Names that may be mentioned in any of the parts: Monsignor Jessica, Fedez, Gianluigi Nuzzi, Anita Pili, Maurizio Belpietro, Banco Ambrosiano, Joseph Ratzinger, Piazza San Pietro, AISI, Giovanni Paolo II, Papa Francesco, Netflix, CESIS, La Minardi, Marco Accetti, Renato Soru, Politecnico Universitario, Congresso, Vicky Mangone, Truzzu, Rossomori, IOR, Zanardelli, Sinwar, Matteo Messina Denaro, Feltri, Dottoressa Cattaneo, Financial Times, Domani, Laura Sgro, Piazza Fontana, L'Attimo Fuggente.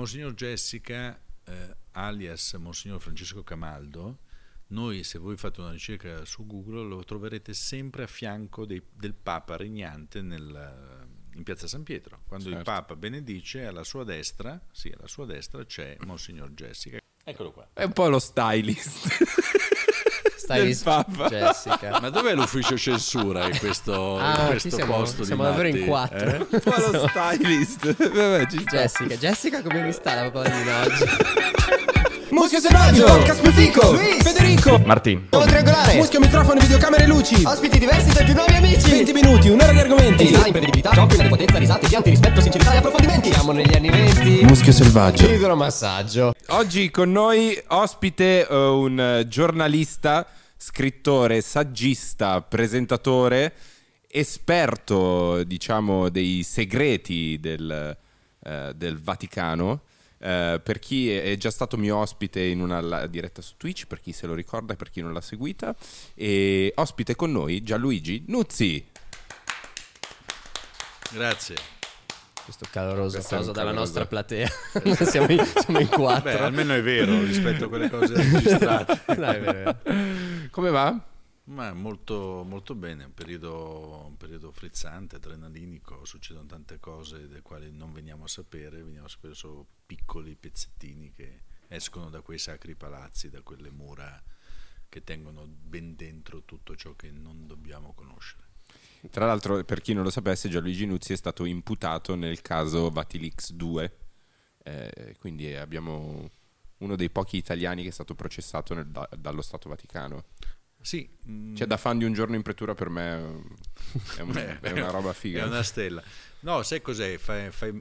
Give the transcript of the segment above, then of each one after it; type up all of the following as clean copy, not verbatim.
Monsignor Jessica, alias Monsignor Francesco Camaldo, noi, se voi fate una ricerca su Google, lo troverete sempre a fianco del Papa regnante in Piazza San Pietro. Quando certo. Il Papa benedice, alla sua destra c'è Monsignor Jessica. Eccolo qua. È un po' lo stylist del Papa. Jessica. Ma dov'è l'ufficio censura in questo, in questo posto? Siamo davvero in quattro. Un po' lo stylist. Vabbè, Jessica come mi sta la pallina oggi? Muschio selvaggio, podcast più fico, Luis, Federico, Martin, Polo triangolare, muschio, microfoni, videocamere, luci, ospiti diversi tra più nuovi amici, 20 minuti, un'ora di argomenti, design, prevedibilità, giochi, adeguatezza, risate, pianti, rispetto, sincerità e approfondimenti. Siamo negli anni 20. Muschio selvaggio, idromassaggio. Oggi con noi ospite un giornalista, scrittore, saggista, presentatore, esperto, diciamo, dei segreti del Vaticano. Per chi è già stato mio ospite in una diretta su Twitch, per chi se lo ricorda e per chi non l'ha seguita, e ospite con noi Gianluigi Nuzzi. Grazie. Questo caloroso applauso dalla nostra platea. siamo in quattro. Beh, almeno è vero rispetto a quelle cose registrate. Dai, è vero. Come va? Ma molto, molto bene, un periodo frizzante, adrenalinico, succedono tante cose delle quali non veniamo a sapere solo piccoli pezzettini che escono da quei sacri palazzi, da quelle mura che tengono ben dentro tutto ciò che non dobbiamo conoscere. Tra l'altro, per chi non lo sapesse, Gianluigi Nuzzi è stato imputato nel caso Vatilix 2, quindi abbiamo uno dei pochi italiani che è stato processato dallo Stato Vaticano. Sì, cioè da fan di Un giorno in pretura per me è una roba figa. È una stella. No, sai cos'è?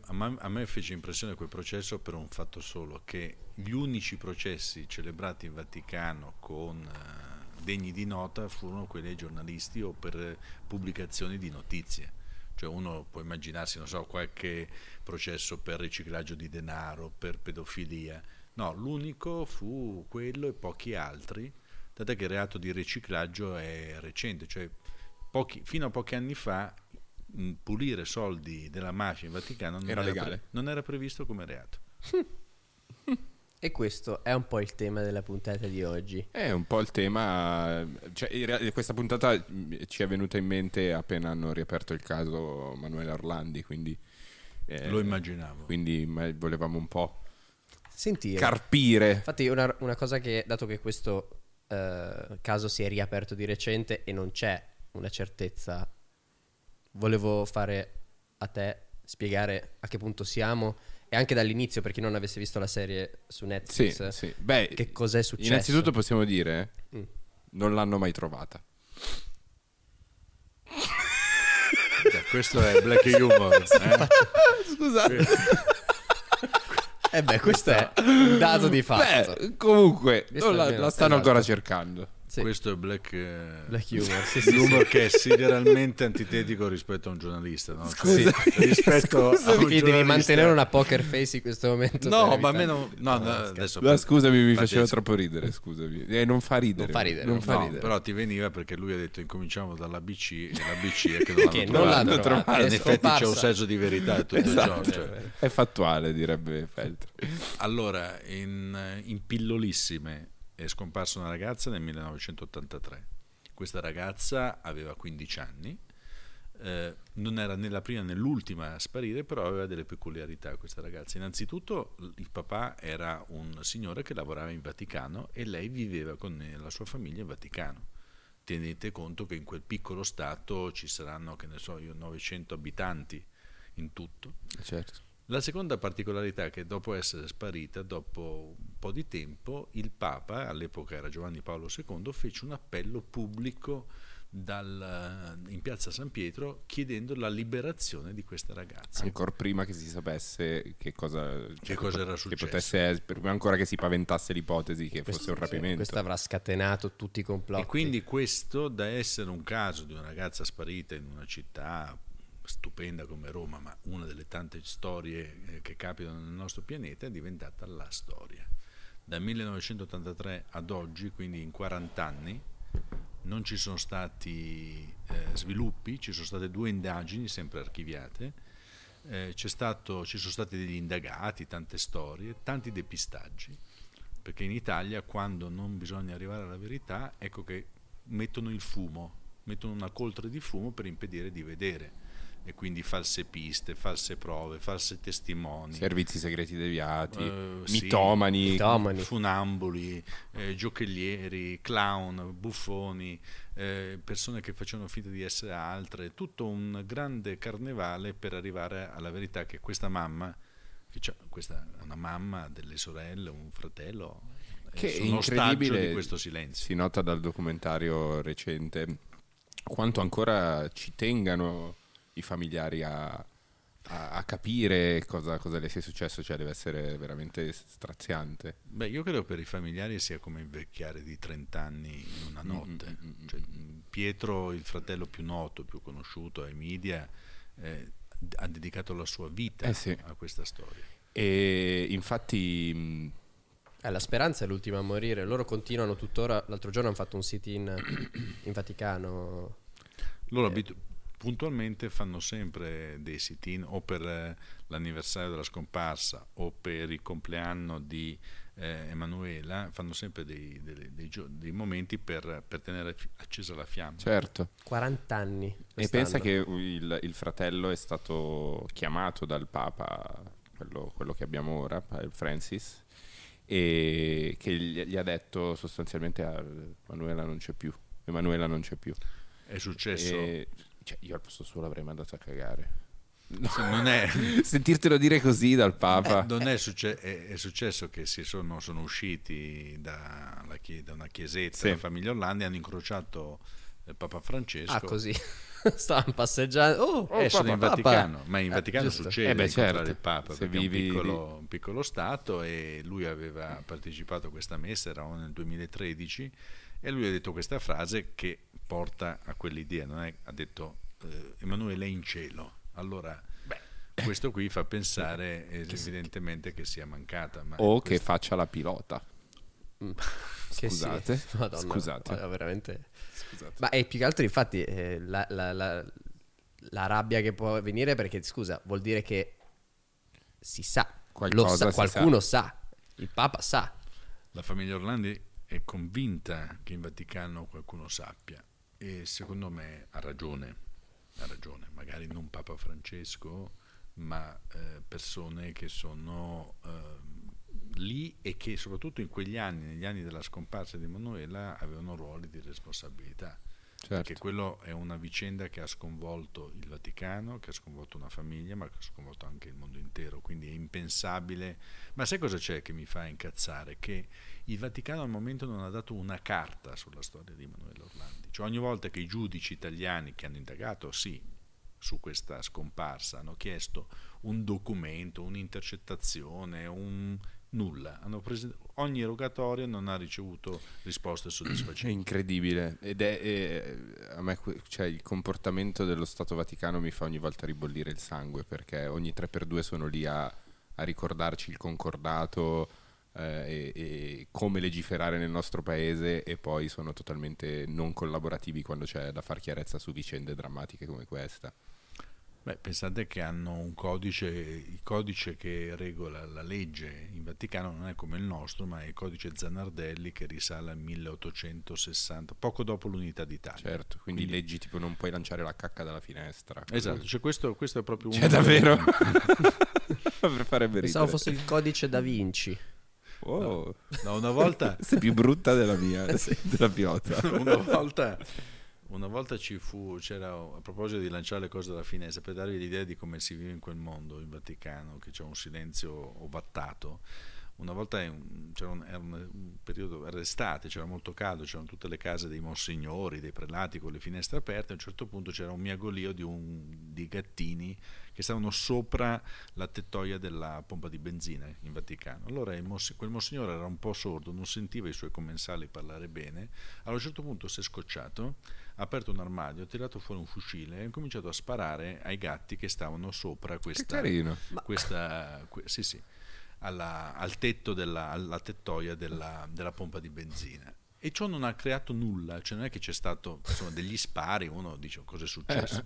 A me fece impressione quel processo per un fatto solo, che gli unici processi celebrati in Vaticano con degni di nota furono quelli ai giornalisti o per pubblicazioni di notizie. Cioè uno può immaginarsi, non so, qualche processo per riciclaggio di denaro, per pedofilia. No, l'unico fu quello e pochi altri. Tant'è che il reato di riciclaggio è recente, cioè fino a pochi anni fa pulire soldi della mafia in Vaticano non era legale, non era previsto come reato. E questo è un po' il tema della puntata di oggi. È un po' il tema, cioè, questa puntata ci è venuta in mente appena hanno riaperto il caso Manuela Orlandi, quindi lo immaginavo. Quindi volevamo un po' sentire, carpire. Infatti una cosa che, dato che questo caso si è riaperto di recente e non c'è una certezza, volevo fare a te spiegare a che punto siamo, e anche dall'inizio per chi non avesse visto la serie su Netflix. Sì. Beh, che cos'è successo? Innanzitutto possiamo dire non l'hanno mai trovata. Questo è black humor. Scusate. Beh, questo è un dato di fatto. Beh, comunque la stanno ancora cercando. Sì. Questo è black humor, sì, humor che è sideralmente antitetico rispetto a un giornalista, no? Scusa, rispetto a un giornalista devi mantenere una poker face in questo momento. No, ma almeno adesso. Scusami, mi faceva troppo ridere. Scusami, non fa ridere. Però ti veniva perché lui ha detto "Incominciamo dall'ABC", e l'ABC è che non l'hanno trovata. In effetti c'è un senso di verità tutto il giorno, cioè. È fattuale, direbbe Feltri. Allora, in pillolissime, è scomparsa una ragazza nel 1983. Questa ragazza aveva 15 anni, non era né la prima né l'ultima a sparire, però aveva delle peculiarità questa ragazza. Innanzitutto il papà era un signore che lavorava in Vaticano e lei viveva con la sua famiglia in Vaticano. Tenete conto che in quel piccolo stato ci saranno, che ne so io, 900 abitanti in tutto. Certo. La seconda particolarità è che dopo essere sparita, dopo un po' di tempo, il Papa, all'epoca era Giovanni Paolo II, fece un appello pubblico in Piazza San Pietro chiedendo la liberazione di questa ragazza. Ancora prima che si sapesse che cosa era successo. Prima ancora che si paventasse l'ipotesi che fosse un rapimento. Questo avrà scatenato tutti i complotti. E quindi questo, da essere un caso di una ragazza sparita in una città stupenda come Roma, ma una delle tante storie che capitano nel nostro pianeta, è diventata la storia. Dal 1983 ad oggi, quindi in 40 anni, non ci sono stati sviluppi, ci sono state due indagini sempre archiviate ci sono stati degli indagati, tante storie, tanti depistaggi, perché in Italia quando non bisogna arrivare alla verità, ecco che mettono il fumo, mettono una coltre di fumo per impedire di vedere, e quindi false piste, false prove, false testimoni, servizi segreti deviati, mitomani, funamboli, giochelieri, clown, buffoni, persone che facevano finta di essere altre, tutto un grande carnevale per arrivare alla verità, che questa mamma, questa è una mamma, delle sorelle, un fratello, che è incredibile di questo silenzio. Si nota dal documentario recente quanto ancora ci tengano i familiari a capire cosa le sia successo, cioè deve essere veramente straziante. Beh, io credo per i familiari sia come invecchiare di 30 anni in una notte. Cioè, Pietro, il fratello più noto, più conosciuto ai media, ha dedicato la sua vita a questa storia. E infatti la speranza è l'ultima a morire. Loro continuano tuttora. L'altro giorno hanno fatto un sit-in in Vaticano. Loro puntualmente fanno sempre dei sit-in o per l'anniversario della scomparsa o per il compleanno di Emanuela, fanno sempre dei momenti per tenere accesa la fiamma. Certo. 40 anni. Quest'anno. E pensa che il fratello è stato chiamato dal Papa, quello che abbiamo ora, Francis, e che gli ha detto sostanzialmente Emanuela non c'è più. È successo... Cioè, io al posto suo l'avrei mandato a cagare. Non è... Sentirtelo dire così dal Papa. Non è, è successo che sono usciti da una chiesetta, sì, la famiglia Orlandi, hanno incrociato Papa Francesco. Ah, così. Stavano passeggiando. Sono in Vaticano. Papa. Ma in Vaticano succede incontrare il Papa, se perché vivi un piccolo stato, e lui aveva partecipato a questa messa, era nel 2013, e lui ha detto questa frase che porta a quell'idea, ha detto Emanuele è in cielo. Allora questo qui fa pensare evidentemente che sia mancata, ma che faccia la pilota. Scusate, sì. Madonna, scusate. Veramente. Scusate. Ma è più che altro, infatti, la rabbia che può venire, perché scusa, vuol dire che si sa, qualcuno sa, il Papa sa. La famiglia Orlandi è convinta che in Vaticano qualcuno sappia, e secondo me ha ragione, magari non Papa Francesco, ma persone che sono lì e che soprattutto in quegli anni, negli anni della scomparsa di Emanuela, avevano ruoli di responsabilità. Certo. Perché quello è una vicenda che ha sconvolto il Vaticano, che ha sconvolto una famiglia, ma che ha sconvolto anche il mondo intero, quindi è impensabile. Ma sai cosa c'è che mi fa incazzare? Che il Vaticano al momento non ha dato una carta sulla storia di Manuela Orlandi. Cioè ogni volta che i giudici italiani che hanno indagato, sì, su questa scomparsa, hanno chiesto un documento, un'intercettazione, nulla. Ogni rogatorio non ha ricevuto risposte soddisfacenti. È incredibile. Ed a me il comportamento dello Stato Vaticano mi fa ogni volta ribollire il sangue, perché ogni 3x2 sono lì a ricordarci il concordato, e come legiferare nel nostro paese, e poi sono totalmente non collaborativi quando c'è da far chiarezza su vicende drammatiche come questa. Beh, pensate che hanno un codice, il codice che regola la legge in Vaticano non è come il nostro, ma è il codice Zanardelli, che risale al 1860, poco dopo l'Unità d'Italia. Certo, quindi leggi tipo non puoi lanciare la cacca dalla finestra. Esatto, cioè questo è proprio un... davvero? Per fare verità. Pensavo fosse il codice Da Vinci. Oh. No, una volta... Sei più brutta della mia, sì, della pilota. Una volta c'era, a proposito di lanciare le cose dalla finestra, per darvi l'idea di come si vive in quel mondo, in Vaticano, che c'è un silenzio ovattato. Una volta era un periodo, era estate, c'era molto caldo, c'erano tutte le case dei monsignori, dei prelati con le finestre aperte. A un certo punto c'era un miagolio di gattini che stavano sopra la tettoia della pompa di benzina in Vaticano. Allora quel monsignore era un po' sordo, non sentiva i suoi commensali parlare bene. A un certo punto si è scocciato, ha aperto un armadio, ha tirato fuori un fucile e ha cominciato a sparare ai gatti che stavano sopra al tetto alla tettoia della pompa di benzina. e ciò non ha creato nulla, cioè non è che c'è stato, insomma, degli spari, uno dice cosa è successo.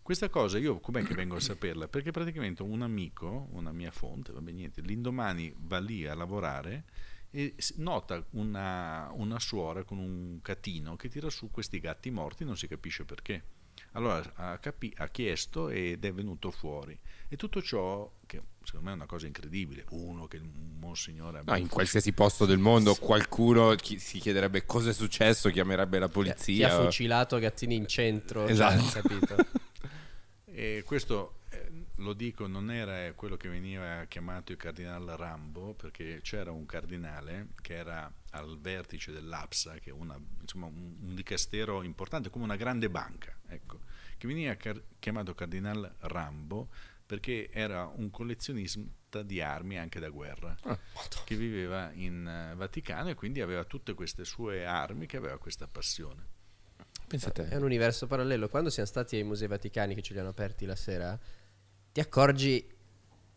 Questa cosa io com'è che vengo a saperla? Perché praticamente un amico, una mia fonte, vabbè niente, l'indomani va lì a lavorare e nota una suora con un catino che tira su questi gatti morti, non si capisce perché. Allora ha chiesto ed è venuto fuori, e tutto ciò, che secondo me è una cosa incredibile, uno che un monsignore abbia in qualsiasi posto del mondo, qualcuno si chiederebbe cosa è successo, chiamerebbe la polizia, chi ha fucilato gattini in centro, esatto, cioè, capito? E questo, lo dico, non era quello che veniva chiamato il Cardinal Rambo, perché c'era un cardinale che era al vertice dell'APSA, che è un dicastero importante, come una grande banca, ecco, che veniva chiamato Cardinal Rambo perché era un collezionista di armi anche da guerra, che viveva in Vaticano e quindi aveva tutte queste sue armi, che aveva questa passione. Pensate. È un universo parallelo. Quando siamo stati ai Musei Vaticani, che ce li hanno aperti la sera, ti accorgi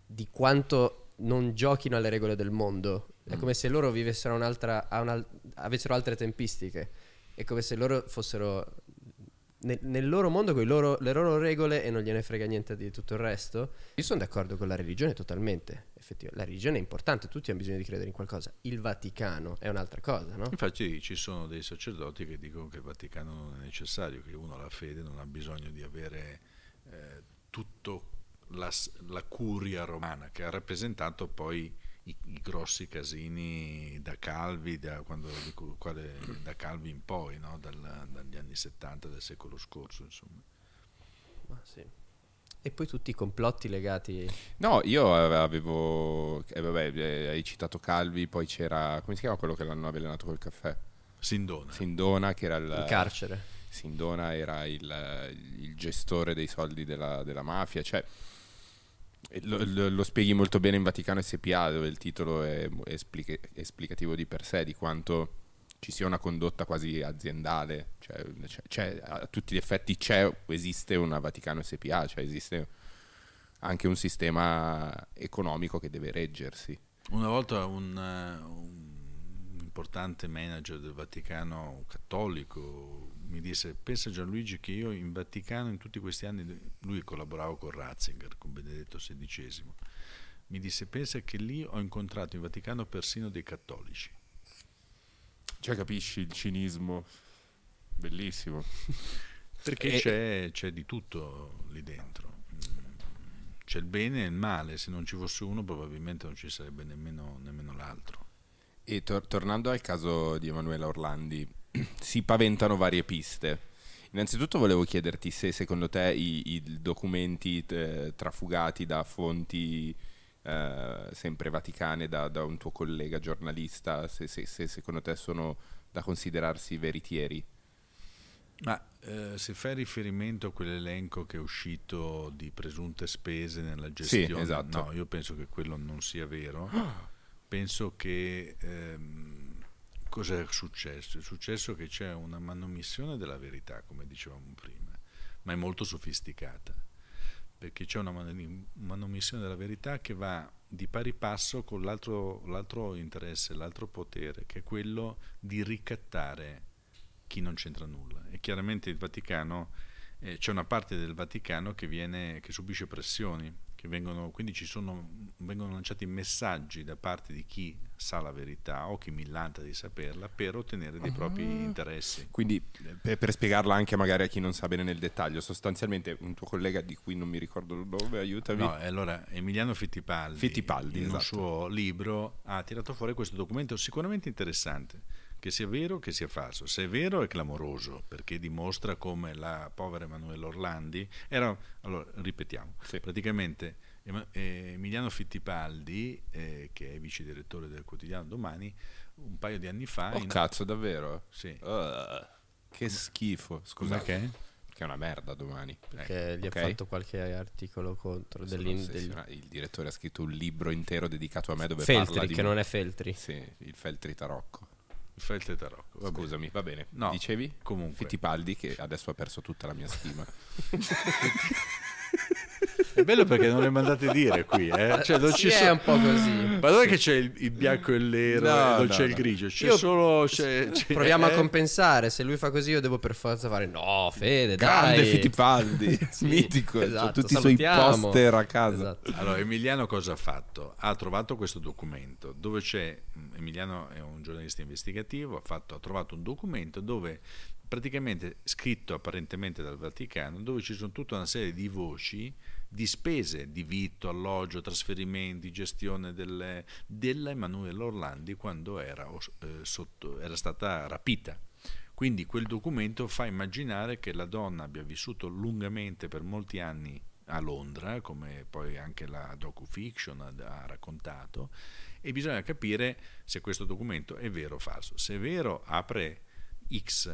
di quanto non giochino alle regole del mondo. È come se loro vivessero avessero altre tempistiche. È come se loro fossero nel loro mondo con le loro regole e non gliene frega niente di tutto il resto. Io sono d'accordo con la religione totalmente. Effettivamente, la religione è importante, tutti hanno bisogno di credere in qualcosa. Il Vaticano è un'altra cosa, no? Infatti ci sono dei sacerdoti che dicono che il Vaticano non è necessario, che uno ha la fede, non ha bisogno di avere tutto la curia romana, che ha rappresentato poi i grossi casini da Calvi, da Calvi in poi, no? Dagli anni 70 del secolo scorso, insomma. Ma sì. E poi tutti i complotti legati. No, io avevo hai citato Calvi, poi c'era, come si chiama quello che l'hanno avvelenato col caffè? Sindona, che era il carcere. Sindona era il gestore dei soldi della mafia, cioè lo spieghi molto bene in Vaticano S.P.A., dove il titolo è esplicativo di per sé di quanto ci sia una condotta quasi aziendale, cioè a tutti gli effetti esiste una Vaticano S.P.A., cioè esiste anche un sistema economico che deve reggersi. Una volta un importante manager del Vaticano cattolico mi disse: pensa Gianluigi che io in Vaticano in tutti questi anni, lui collaborava con Ratzinger, con Benedetto XVI, mi disse: pensa che lì ho incontrato in Vaticano persino dei cattolici. Cioè capisci il cinismo? Bellissimo. Perché c'è di tutto lì dentro. C'è il bene e il male, se non ci fosse uno probabilmente non ci sarebbe nemmeno l'altro. E tornando al caso di Emanuela Orlandi, si paventano varie piste. Innanzitutto volevo chiederti se secondo te i documenti trafugati da fonti sempre vaticane, da un tuo collega giornalista, se secondo te sono da considerarsi veritieri. Ma se fai riferimento a quell'elenco che è uscito di presunte spese nella gestione, sì, esatto. No, io penso che quello non sia vero. Penso che cosa è successo? È successo che c'è una manomissione della verità, come dicevamo prima, ma è molto sofisticata, perché c'è una manomissione della verità che va di pari passo con l'altro interesse, l'altro potere, che è quello di ricattare chi non c'entra nulla. E chiaramente il Vaticano, c'è una parte del Vaticano che subisce pressioni, quindi vengono lanciati messaggi da parte di chi sa la verità o chi millanta di saperla per ottenere dei propri interessi. Quindi per spiegarla anche magari a chi non sa bene nel dettaglio, sostanzialmente un tuo collega di cui non mi ricordo dove, aiutami. No, allora Emiliano Fittipaldi in esatto. Un suo libro ha tirato fuori questo documento sicuramente interessante, che sia vero o che sia falso. Se è vero è clamoroso, perché dimostra come la povera Manuela Orlandi era... Allora, ripetiamo. Sì. Praticamente Emiliano Fittipaldi, che è vice direttore del quotidiano Domani, un paio di anni fa... cazzo, davvero? Sì. Che schifo. Scusa, che è una merda Domani. Perché gli ha fatto qualche articolo contro. Il direttore ha scritto un libro intero dedicato a me dove Feltri, parla di... Feltri, che non è Feltri. Sì, il Feltri tarocco. Feltri tarocco. Scusami, va bene. No, dicevi? Comunque Fittipaldi, che adesso ha perso tutta la mia stima. È bello perché non le mandate dire qui, eh? Cioè, non ci sono... un po' così. Ma non è che c'è il bianco e il nero, no, non c'è il grigio, c'è solo. C'è... Proviamo a compensare. Se lui fa così, io devo per forza fare. No, Fede, grande dai. Fittipaldi, sì, mitico. Esatto, tutti i suoi poster a casa. Esatto. Allora, Emiliano cosa ha fatto? Ha trovato questo documento dove c'è. Emiliano è un giornalista investigativo. Ha trovato un documento dove praticamente scritto apparentemente dal Vaticano, dove ci sono tutta una serie di voci di spese di vitto, alloggio, trasferimenti, gestione della Manuela Orlandi quando era stata rapita. Quindi quel documento fa immaginare che la donna abbia vissuto lungamente per molti anni a Londra, come poi anche la docufiction ha raccontato, e bisogna capire se questo documento è vero o falso. Se è vero, apre X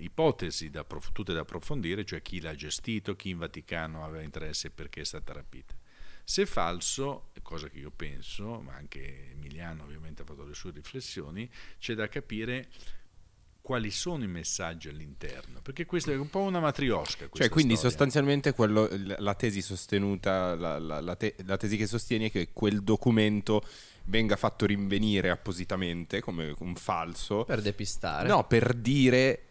ipotesi tutte da approfondire, cioè chi l'ha gestito, chi in Vaticano aveva interesse, perché è stata rapita. Se è falso, cosa che io penso, ma anche Emiliano ovviamente ha fatto le sue riflessioni, c'è da capire quali sono i messaggi all'interno, perché questa è un po' una matriosca. Cioè, quindi storia. Sostanzialmente la tesi sostenuta, la tesi che sostieni è che quel documento venga fatto rinvenire appositamente come un falso. Per depistare. No, per dire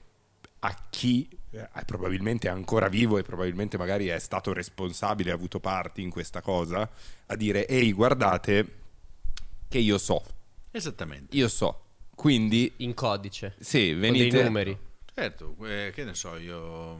a chi è probabilmente ancora vivo e probabilmente magari è stato responsabile, ha avuto parte in questa cosa, a dire, ehi, guardate che io so. Esattamente. Io so. Quindi in codice, sì, venite con dei numeri. Certo, che ne so io,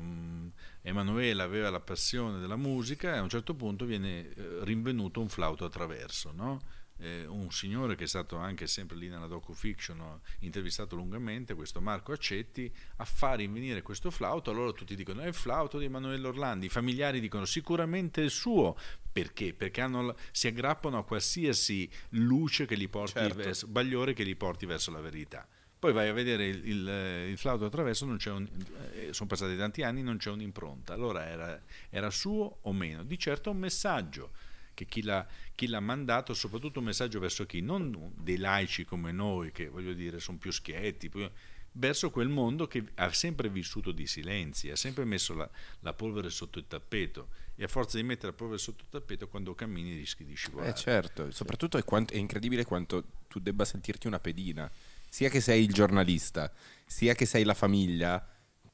Emanuela aveva la passione della musica e a un certo punto viene rinvenuto un flauto attraverso, no? Un signore che è stato anche sempre lì nella docufiction, intervistato lungamente, questo Marco Accetti, a far invenire questo flauto. Allora tutti dicono è il flauto di Emanuela Orlandi, i familiari dicono sicuramente il suo, perché si aggrappano a qualsiasi luce che li porti, certo, verso, bagliore che li porti verso la verità. Poi vai a vedere il flauto attraverso, non c'è sono passati tanti anni, non c'è un'impronta. Allora era suo o meno? Di certo un messaggio, che chi l'ha mandato, soprattutto un messaggio verso chi, non dei laici come noi che, voglio dire, sono più schietti, verso quel mondo che ha sempre vissuto di silenzi, ha sempre messo la polvere sotto il tappeto, e a forza di mettere la polvere sotto il tappeto, quando cammini rischi di scivolare. Certo, soprattutto è incredibile quanto tu debba sentirti una pedina, sia che sei il giornalista, sia che sei la famiglia,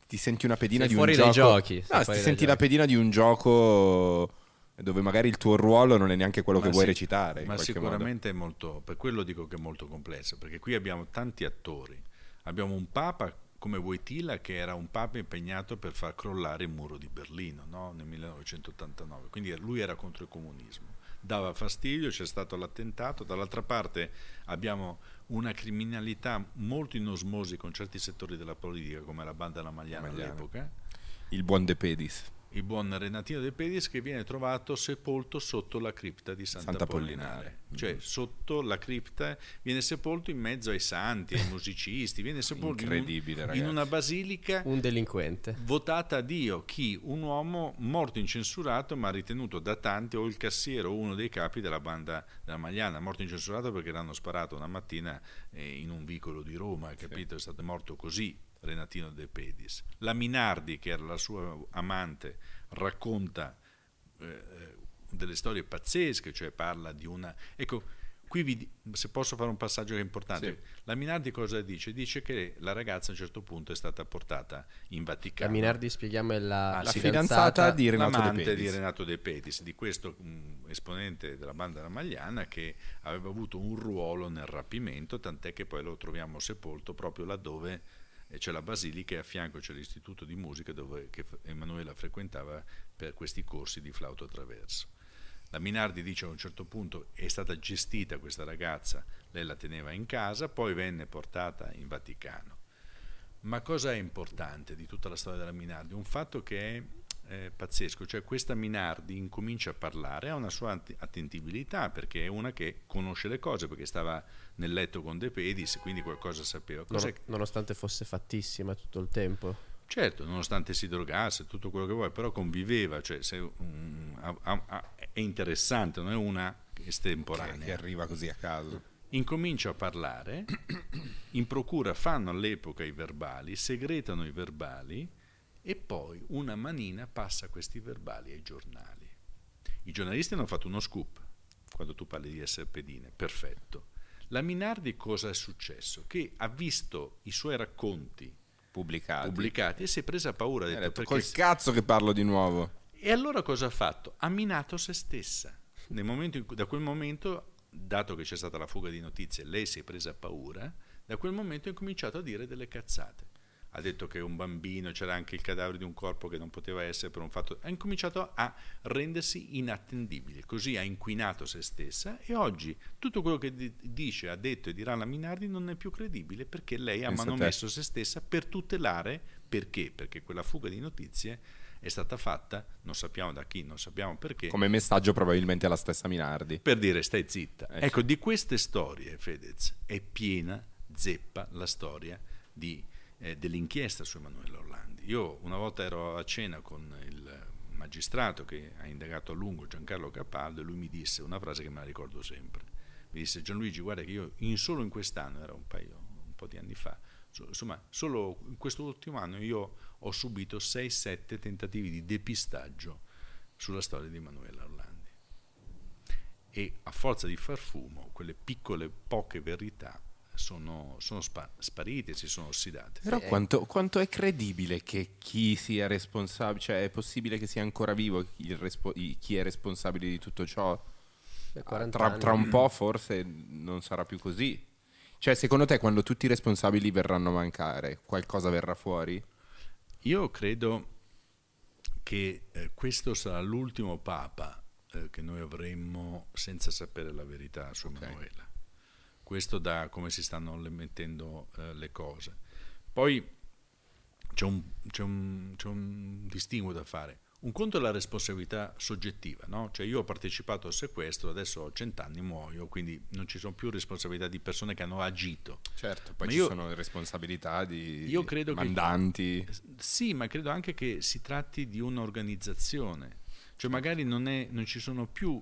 ti senti una pedina di un gioco. Fuori dai giochi. No, ti senti la pedina di un gioco dove magari il tuo ruolo non è neanche quello che vuoi recitare. Ma sicuramente è molto, per quello dico che è molto complesso, perché qui abbiamo tanti attori. Abbiamo un papa come Wojtyla, che era un papa impegnato per far crollare il muro di Berlino, no? Nel 1989, quindi lui era contro il comunismo, dava fastidio, c'è stato l'attentato. Dall'altra parte abbiamo una criminalità molto in osmosi con certi settori della politica, come la Banda della Magliana all'epoca, il buon De Pedis. Il buon Renatino De Pedis, che viene trovato sepolto sotto la cripta di Sant'Apollinare. Cioè sotto la cripta viene sepolto in mezzo ai santi, ai musicisti, viene sepolto in una basilica, un delinquente votata a Dio, un uomo morto incensurato, ma ritenuto da tanti, o il cassiere o uno dei capi della Banda della Magliana, morto incensurato perché l'hanno sparato una mattina in un vicolo di Roma, capito? Sì. È stato morto così Renatino De Pedis. La Minardi, che era la sua amante, racconta delle storie pazzesche, cioè parla di una... Ecco, qui se posso fare un passaggio che è importante. Sì. La Minardi cosa dice? Dice che la ragazza a un certo punto è stata portata in Vaticano. La Minardi, spieghiamo, è la fidanzata di Renato De Pedis. Di Renato De Pedis, di questo esponente della Banda della Magliana, che aveva avuto un ruolo nel rapimento, tant'è che poi lo troviamo sepolto proprio laddove c'è la basilica, e a fianco c'è l'istituto di musica che Emanuela frequentava per questi corsi di flauto attraverso. La Minardi dice a un certo punto è stata gestita questa ragazza, lei la teneva in casa, poi venne portata in Vaticano. Ma cosa è importante di tutta la storia della Minardi? Un fatto che è pazzesco, cioè questa Minardi incomincia a parlare, ha una sua attendibilità, perché è una che conosce le cose, perché stava nel letto con De Pedis, quindi qualcosa sapeva. Nonostante fosse fattissima tutto il tempo. Certo, nonostante si drogasse, tutto quello che vuoi, però conviveva, cioè è interessante, non è una estemporanea. Che arriva così a caso. Incomincia a parlare, in procura fanno all'epoca i verbali, segretano i verbali, e poi una manina passa questi verbali ai giornali. I giornalisti hanno fatto uno scoop quando tu parli di serpedine, perfetto. La Minardi cosa è successo? Che ha visto i suoi racconti pubblicati e si è presa paura. Ha detto, col cazzo che parlo di nuovo. E allora cosa ha fatto? Ha minato se stessa. Nel momento in cui, da quel momento, dato che c'è stata la fuga di notizie, lei si è presa paura, da quel momento ha cominciato a dire delle cazzate. Ha detto che un bambino, c'era anche il cadavere di un corpo che non poteva essere per un fatto, ha incominciato a rendersi inattendibile, così ha inquinato se stessa e oggi tutto quello che dice, ha detto e dirà la Minardi non è più credibile, perché lei ha manomesso se stessa per tutelare, perché quella fuga di notizie è stata fatta, non sappiamo da chi, non sappiamo perché, come messaggio probabilmente alla stessa Minardi, per dire stai zitta. Ecco, di queste storie, Fedez, è piena zeppa la storia di dell'inchiesta su Manuela Orlandi. Io una volta ero a cena con il magistrato che ha indagato a lungo, Giancarlo Capaldo, e lui mi disse una frase che me la ricordo sempre. Mi disse: Gianluigi, guarda che io solo in quest'anno, era un po' di anni fa, insomma solo in questo ultimo anno io ho subito 6-7 tentativi di depistaggio sulla storia di Manuela Orlandi. E a forza di far fumo, quelle piccole poche verità sono sparite, si sono ossidate. Però quanto è credibile che chi sia responsabile, cioè è possibile che sia ancora vivo chi è responsabile di tutto ciò? Tra un po' forse non sarà più così. Cioè, secondo te quando tutti i responsabili verranno a mancare, qualcosa verrà fuori? Io credo che questo sarà l'ultimo Papa che noi avremmo senza sapere la verità su Manuela. Questo da come si stanno mettendo le cose. Poi c'è un distinguo da fare. Un conto è la responsabilità soggettiva, no? Cioè io ho partecipato al sequestro, adesso ho 100 anni, muoio, quindi non ci sono più responsabilità di persone che hanno agito. Certo, poi sono le responsabilità di mandanti. Sì, ma credo anche che si tratti di un'organizzazione. Cioè magari non ci sono più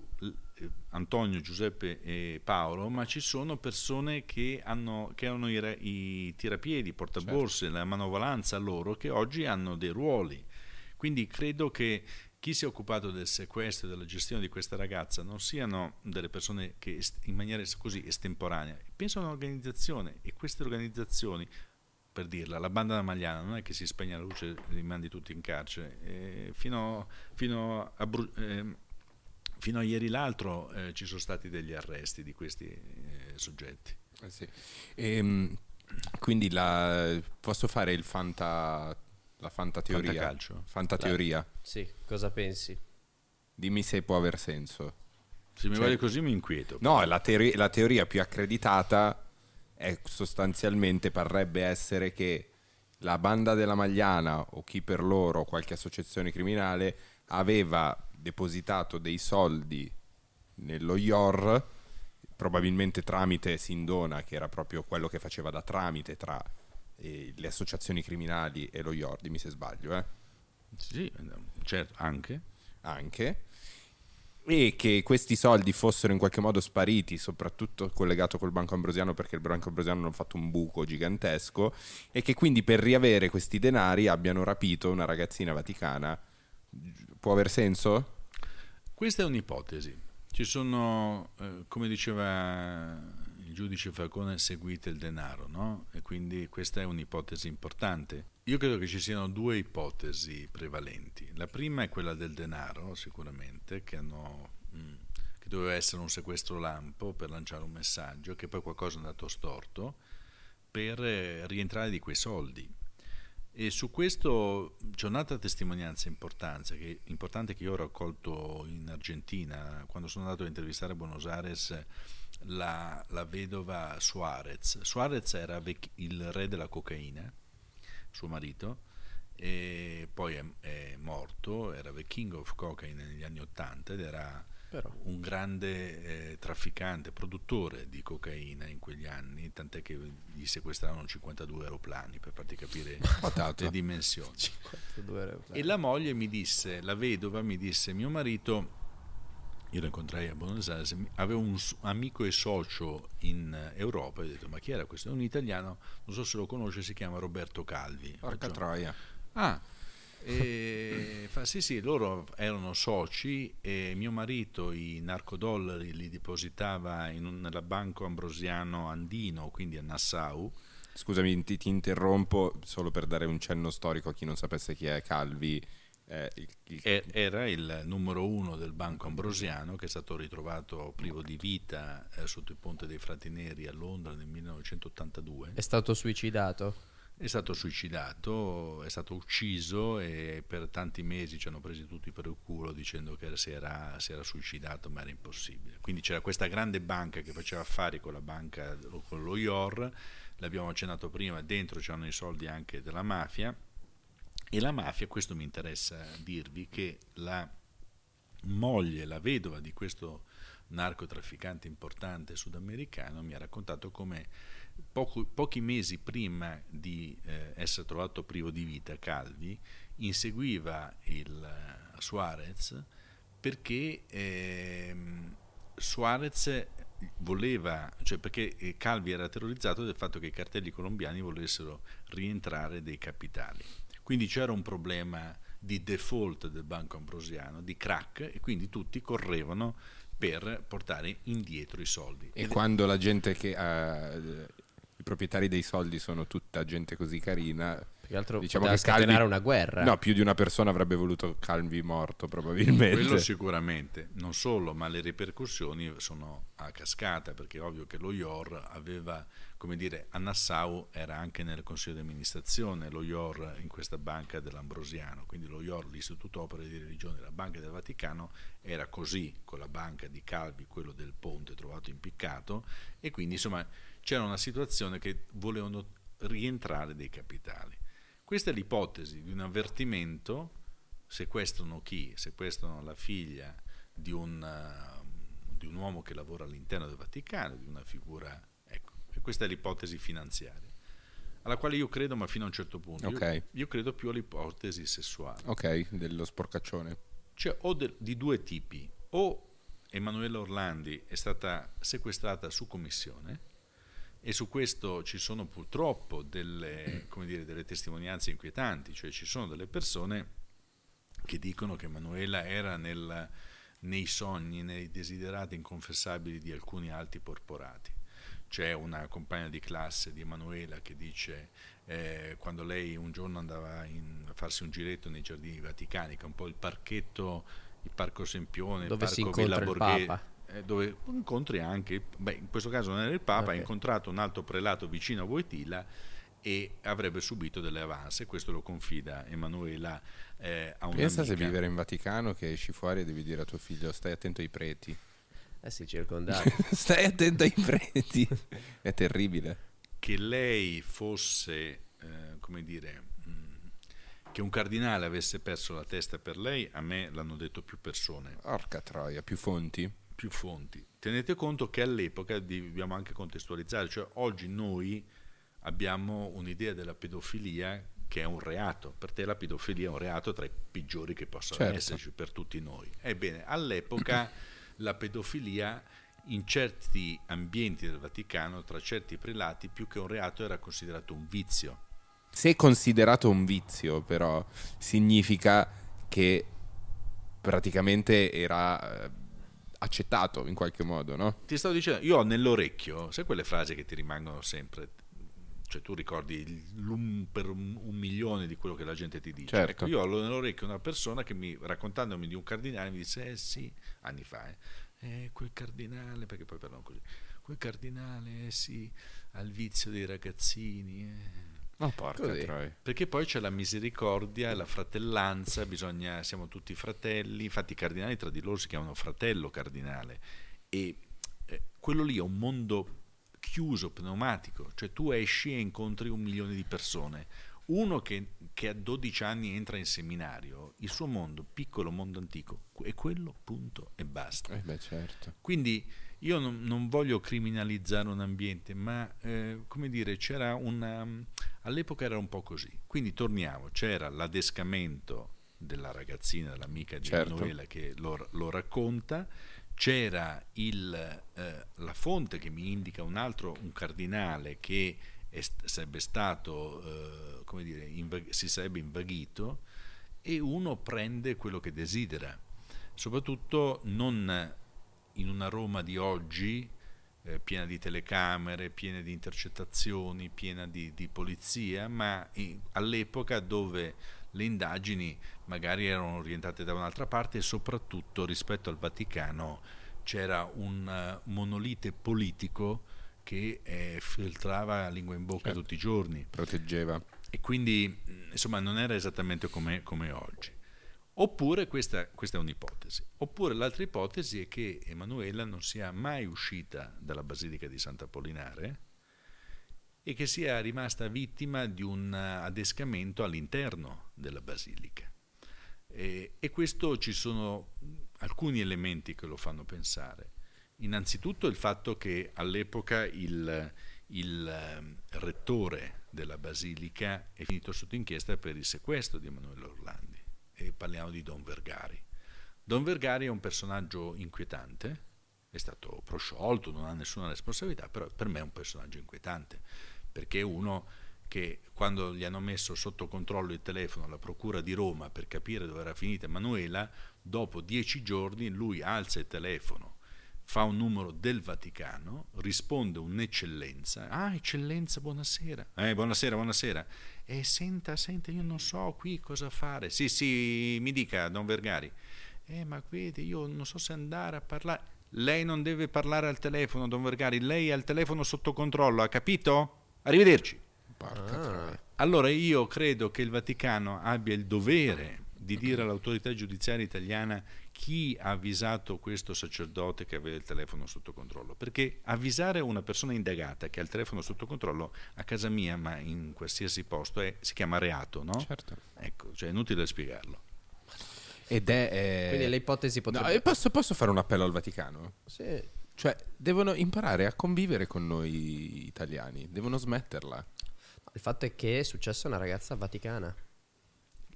Antonio, Giuseppe e Paolo, ma ci sono persone che erano i tirapiedi, i portaborse, certo, la manovalanza loro, che oggi hanno dei ruoli. Quindi credo che chi si è occupato del sequestro e della gestione di questa ragazza non siano delle persone che in maniera così estemporanea. Penso a un'organizzazione, e queste organizzazioni, per dirla, la Banda della Magliana non è che si spegne la luce e li mandi tutti in carcere, fino a ieri l'altro ci sono stati degli arresti di questi soggetti. Sì. Quindi posso fare il fantateoria? Fantateoria. Sì, cosa pensi? Dimmi se può aver senso. Se mi guardi così mi inquieto. No, la teoria più accreditata è sostanzialmente, parrebbe essere che la Banda della Magliana o chi per loro, qualche associazione criminale, aveva depositato dei soldi nello IOR, probabilmente tramite Sindona, che era proprio quello che faceva da tramite tra le associazioni criminali e lo IOR, dimmi se sbaglio. Sì, certo, anche. E che questi soldi fossero in qualche modo spariti, soprattutto collegato col Banco Ambrosiano, perché il Banco Ambrosiano hanno fatto un buco gigantesco, e che quindi per riavere questi denari abbiano rapito una ragazzina vaticana. Può aver senso? Questa è un'ipotesi. Ci sono, come diceva il giudice Falcone, seguite il denaro, no? E quindi questa è un'ipotesi importante. Io credo che ci siano due ipotesi prevalenti. La prima è quella del denaro, sicuramente, che doveva essere un sequestro lampo per lanciare un messaggio, che poi qualcosa è andato storto per rientrare di quei soldi. E su questo c'è un'altra testimonianza importante che io ho raccolto in Argentina, quando sono andato a intervistare a Buenos Aires la vedova Suarez. Suarez era il re della cocaina, suo marito, e poi è morto, era the king of cocaine negli anni 80 ed era un grande trafficante, produttore di cocaina in quegli anni, tant'è che gli sequestrarono 52 aeroplani per farti capire le dimensioni. 52 aeroplani. E la vedova mi disse: mio marito, io lo incontrai a Buenos Aires, avevo un amico e socio in Europa, e ho detto: ma chi era questo? È un italiano, non so se lo conosce, si chiama Roberto Calvi. Porca troia. Ah, Sì, loro erano soci e mio marito i narcodollari li depositava nella Banco Ambrosiano andino, quindi a Nassau. Scusami, ti interrompo solo per dare un cenno storico a chi non sapesse chi è Calvi. Era il numero uno del Banco Ambrosiano, che è stato ritrovato privo di vita sotto il ponte dei Frati Neri a Londra nel 1982. È stato suicidato, è stato ucciso, e per tanti mesi ci hanno presi tutti per il culo dicendo che si era suicidato, ma era impossibile. Quindi c'era questa grande banca che faceva affari con la banca, con lo IOR, l'abbiamo accennato prima, dentro c'erano i soldi anche della mafia. E la mafia, questo mi interessa dirvi, che la moglie, la vedova di questo narcotrafficante importante sudamericano, mi ha raccontato come pochi mesi prima di essere trovato privo di vita Calvi inseguiva il Suarez, perché Suarez voleva, cioè perché Calvi era terrorizzato del fatto che i cartelli colombiani volessero rientrare dei capitali. Quindi c'era un problema di default del Banco Ambrosiano, di crack, e quindi tutti correvano per portare indietro i soldi. E quando la gente che ha, i proprietari dei soldi sono tutta gente così carina, altro, diciamo che scatenare una guerra. No, più di una persona avrebbe voluto Calvi morto, probabilmente. Quello sicuramente, non solo, ma le ripercussioni sono a cascata, perché è ovvio che lo IOR aveva, come dire, a Nassau era anche nel consiglio di amministrazione lo IOR, in questa banca dell'Ambrosiano, quindi lo IOR, l'Istituto Opere di Religione della Banca del Vaticano, era così con la banca di Calvi, quello del ponte trovato impiccato, e quindi insomma c'era una situazione che volevano rientrare dei capitali. Questa è l'ipotesi di un avvertimento. Sequestrano chi? Sequestrano la figlia di un uomo che lavora all'interno del Vaticano, di una figura, ecco. E questa è l'ipotesi finanziaria, alla quale io credo, ma fino a un certo punto. Okay. Io credo più all'ipotesi sessuale. Ok, dello sporcaccione. Cioè, o di due tipi: o Emanuela Orlandi è stata sequestrata su commissione, e su questo ci sono purtroppo delle testimonianze inquietanti, cioè ci sono delle persone che dicono che Manuela era nei sogni, nei desiderati inconfessabili di alcuni alti porporati. C'è una compagna di classe di Manuela che dice quando lei un giorno andava a farsi un giretto nei giardini vaticani, che è un po' il parchetto, il Parco Sempione, dove il Parco Villa Borghese, dove incontri anche, in questo caso non era il Papa, okay. Ha incontrato un alto prelato vicino a Wojtyla e avrebbe subito delle avance. Questo lo confida Emanuela a un'amica. Pensa se vivere in Vaticano, che esci fuori e devi dire a tuo figlio: stai attento ai preti. Sì, circondato. Stai attento ai preti. È terribile. Che lei fosse, che un cardinale avesse perso la testa per lei, a me l'hanno detto più persone. Orca troia, più fonti. Tenete conto che all'epoca, dobbiamo anche contestualizzare, cioè oggi noi abbiamo un'idea della pedofilia che è un reato. Per te la pedofilia è un reato tra i peggiori che possono esserci per tutti noi. Ebbene, all'epoca la pedofilia in certi ambienti del Vaticano, tra certi prelati, più che un reato era considerato un vizio. Se considerato un vizio, però, significa che praticamente era accettato in qualche modo, no? Ti stavo dicendo, io ho nell'orecchio, sai quelle frasi che ti rimangono sempre, cioè tu ricordi per un milione di quello che la gente ti dice. Certo. Ecco, io ho nell'orecchio una persona che raccontandomi di un cardinale mi disse, sì, anni fa, quel cardinale, perché poi parlano così, quel cardinale, sì, al vizio dei ragazzini, No, porca troia. Perché poi c'è la misericordia, la fratellanza, siamo tutti fratelli. Infatti i cardinali tra di loro si chiamano fratello cardinale, e quello lì è un mondo chiuso, pneumatico, cioè tu esci e incontri 1 milione di persone. Uno che a 12 anni entra in seminario, il suo mondo, piccolo mondo antico, è quello, punto e basta. Certo. Quindi io non voglio criminalizzare un ambiente, ma c'era all'epoca era un po' così. Quindi torniamo, c'era l'adescamento della ragazzina, dell'amica di Manuela, che lo racconta, c'era la fonte che mi indica un cardinale che sarebbe stato si sarebbe invaghito, e uno prende quello che desidera, soprattutto non in una Roma di oggi piena di telecamere, piena di intercettazioni, piena di polizia, ma all'epoca dove le indagini magari erano orientate da un'altra parte e soprattutto rispetto al Vaticano c'era un monolite politico che filtrava la lingua in bocca tutti i giorni. Proteggeva. E quindi insomma non era esattamente come oggi. Oppure, questa è un'ipotesi, oppure l'altra ipotesi è che Emanuela non sia mai uscita dalla Basilica di Sant'Apollinare e che sia rimasta vittima di un adescamento all'interno della Basilica. E questo, ci sono alcuni elementi che lo fanno pensare. Innanzitutto il fatto che all'epoca il rettore della Basilica è finito sotto inchiesta per il sequestro di Manuela Orlandi. E parliamo di Don Vergari. Don Vergari è un personaggio inquietante, è stato prosciolto, non ha nessuna responsabilità, però per me è un personaggio inquietante, perché è uno che quando gli hanno messo sotto controllo il telefono alla Procura di Roma per capire dove era finita Emanuela, dopo 10 giorni lui alza il telefono, fa un numero del Vaticano, risponde un'eccellenza, eccellenza buonasera, buonasera, senta, io non so qui cosa fare, sì, mi dica Don Vergari, ma vedi, io non so se andare a parlare, lei non deve parlare al telefono Don Vergari, lei ha il telefono sotto controllo, ha capito? Arrivederci. Allora io credo che il Vaticano abbia il dovere di dire all'autorità giudiziaria italiana chi ha avvisato questo sacerdote che aveva il telefono sotto controllo, perché avvisare una persona indagata che ha il telefono sotto controllo a casa mia, ma in qualsiasi posto, si chiama reato, no? Certo. Ecco, cioè è inutile spiegarlo. Ed è quindi le ipotesi potrebbero... No, posso fare un appello al Vaticano? Sì. Cioè devono imparare a convivere con noi italiani, devono smetterla. Il fatto è che è successo a una ragazza vaticana.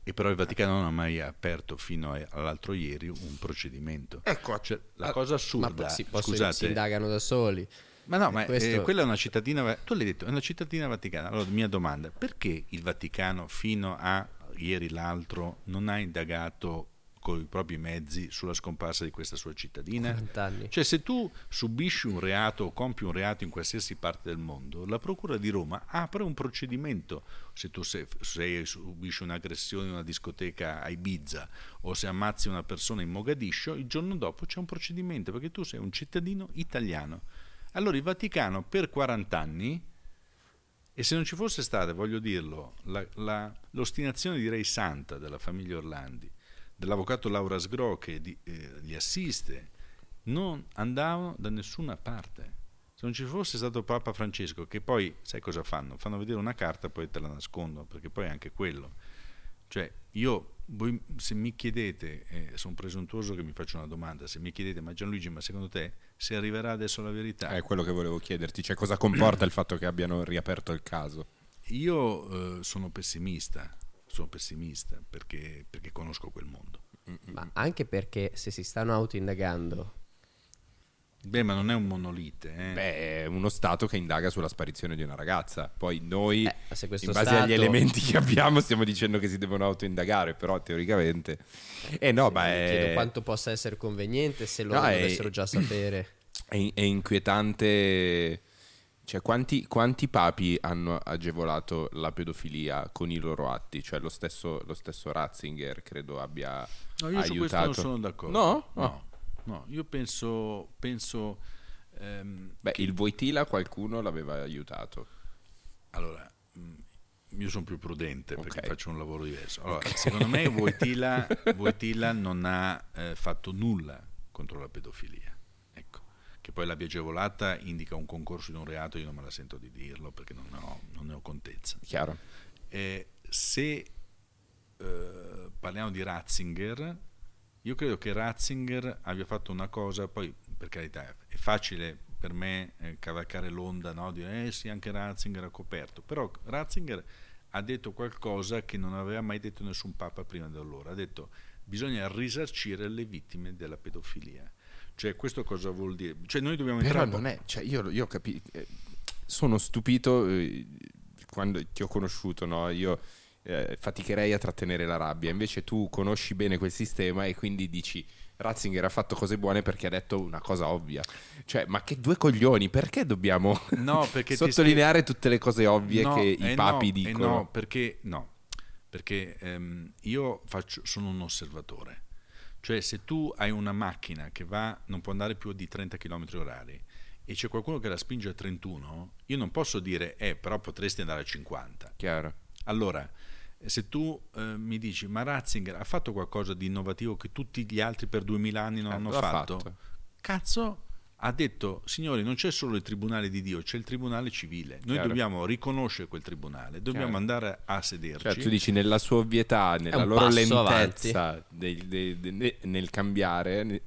E però il Vaticano non ha mai aperto fino all'altro ieri un procedimento. Ecco, cioè, la cosa assurda, si indagano da soli. Ma no, quella è una cittadina, tu l'hai detto, è una cittadina vaticana. Allora, mia domanda, perché il Vaticano fino a ieri l'altro non ha indagato con i propri mezzi sulla scomparsa di questa sua cittadina? Cioè, se tu subisci un reato o compi un reato in qualsiasi parte del mondo, la Procura di Roma apre un procedimento. Se tu subisci un'aggressione in una discoteca a Ibiza o se ammazzi una persona in Mogadiscio, il giorno dopo c'è un procedimento perché tu sei un cittadino italiano. Allora il Vaticano per 40 anni, e se non ci fosse stata, voglio dirlo, l'ostinazione direi santa della famiglia Orlandi, dell'avvocato Laura Sgro che li assiste, non andavano da nessuna parte. Se non ci fosse stato Papa Francesco, che poi sai cosa fanno? Fanno vedere una carta, poi te la nascondono, perché poi è anche quello. Cioè voi se mi chiedete, sono presuntuoso che mi faccio una domanda, se mi chiedete ma Gianluigi, ma secondo te se arriverà adesso la verità? È quello che volevo chiederti, cioè cosa comporta il fatto che abbiano riaperto il caso? Io sono pessimista perché conosco quel mondo. Ma anche perché se si stanno autoindagando... ma non è un monolite. È uno Stato che indaga sulla sparizione di una ragazza. Poi noi, in base agli elementi che abbiamo, stiamo dicendo che si devono autoindagare, però teoricamente... chiedo quanto possa essere conveniente se loro dovessero già sapere. È inquietante... Cioè, quanti papi hanno agevolato la pedofilia con i loro atti? Cioè, lo stesso Ratzinger credo abbia aiutato. No, io su questo non sono d'accordo. No. Io penso che... il Wojtyla qualcuno l'aveva aiutato. Allora, io sono più prudente perché faccio un lavoro diverso. Allora, secondo me Wojtyla non ha fatto nulla contro la pedofilia. Che poi l'abbia agevolata indica un concorso in un reato, io non me la sento di dirlo perché non ne ho contezza. Chiaro. Se parliamo di Ratzinger, io credo che Ratzinger abbia fatto una cosa, poi per carità è facile per me cavalcare l'onda, no? Dire sì, anche Ratzinger ha coperto, però Ratzinger ha detto qualcosa che non aveva mai detto nessun papa prima di allora, ha detto bisogna risarcire le vittime della pedofilia. Cioè questo cosa vuol dire? Cioè noi dobbiamo entrare... Però non è... Cioè io sono stupito quando ti ho conosciuto, no? Io faticherei a trattenere la rabbia. Invece tu conosci bene quel sistema e quindi dici: Ratzinger ha fatto cose buone perché ha detto una cosa ovvia. Cioè, ma che due coglioni, perché dobbiamo perché sottolineare tutte le cose ovvie che i papi dicono? Perché io sono un osservatore. Cioè, se tu hai una macchina che non può andare più di 30 km/h e c'è qualcuno che la spinge a 31, io non posso dire però potresti andare a 50. Chiaro. Allora, se tu mi dici ma Ratzinger ha fatto qualcosa di innovativo che tutti gli altri per 2000 anni non hanno fatto, cazzo, ha detto: signori, non c'è solo il tribunale di Dio, c'è il tribunale civile, noi dobbiamo riconoscere quel tribunale, dobbiamo andare a sederci. Cioè, tu dici, nella sua ovvietà, nella loro lentezza nel cambiare.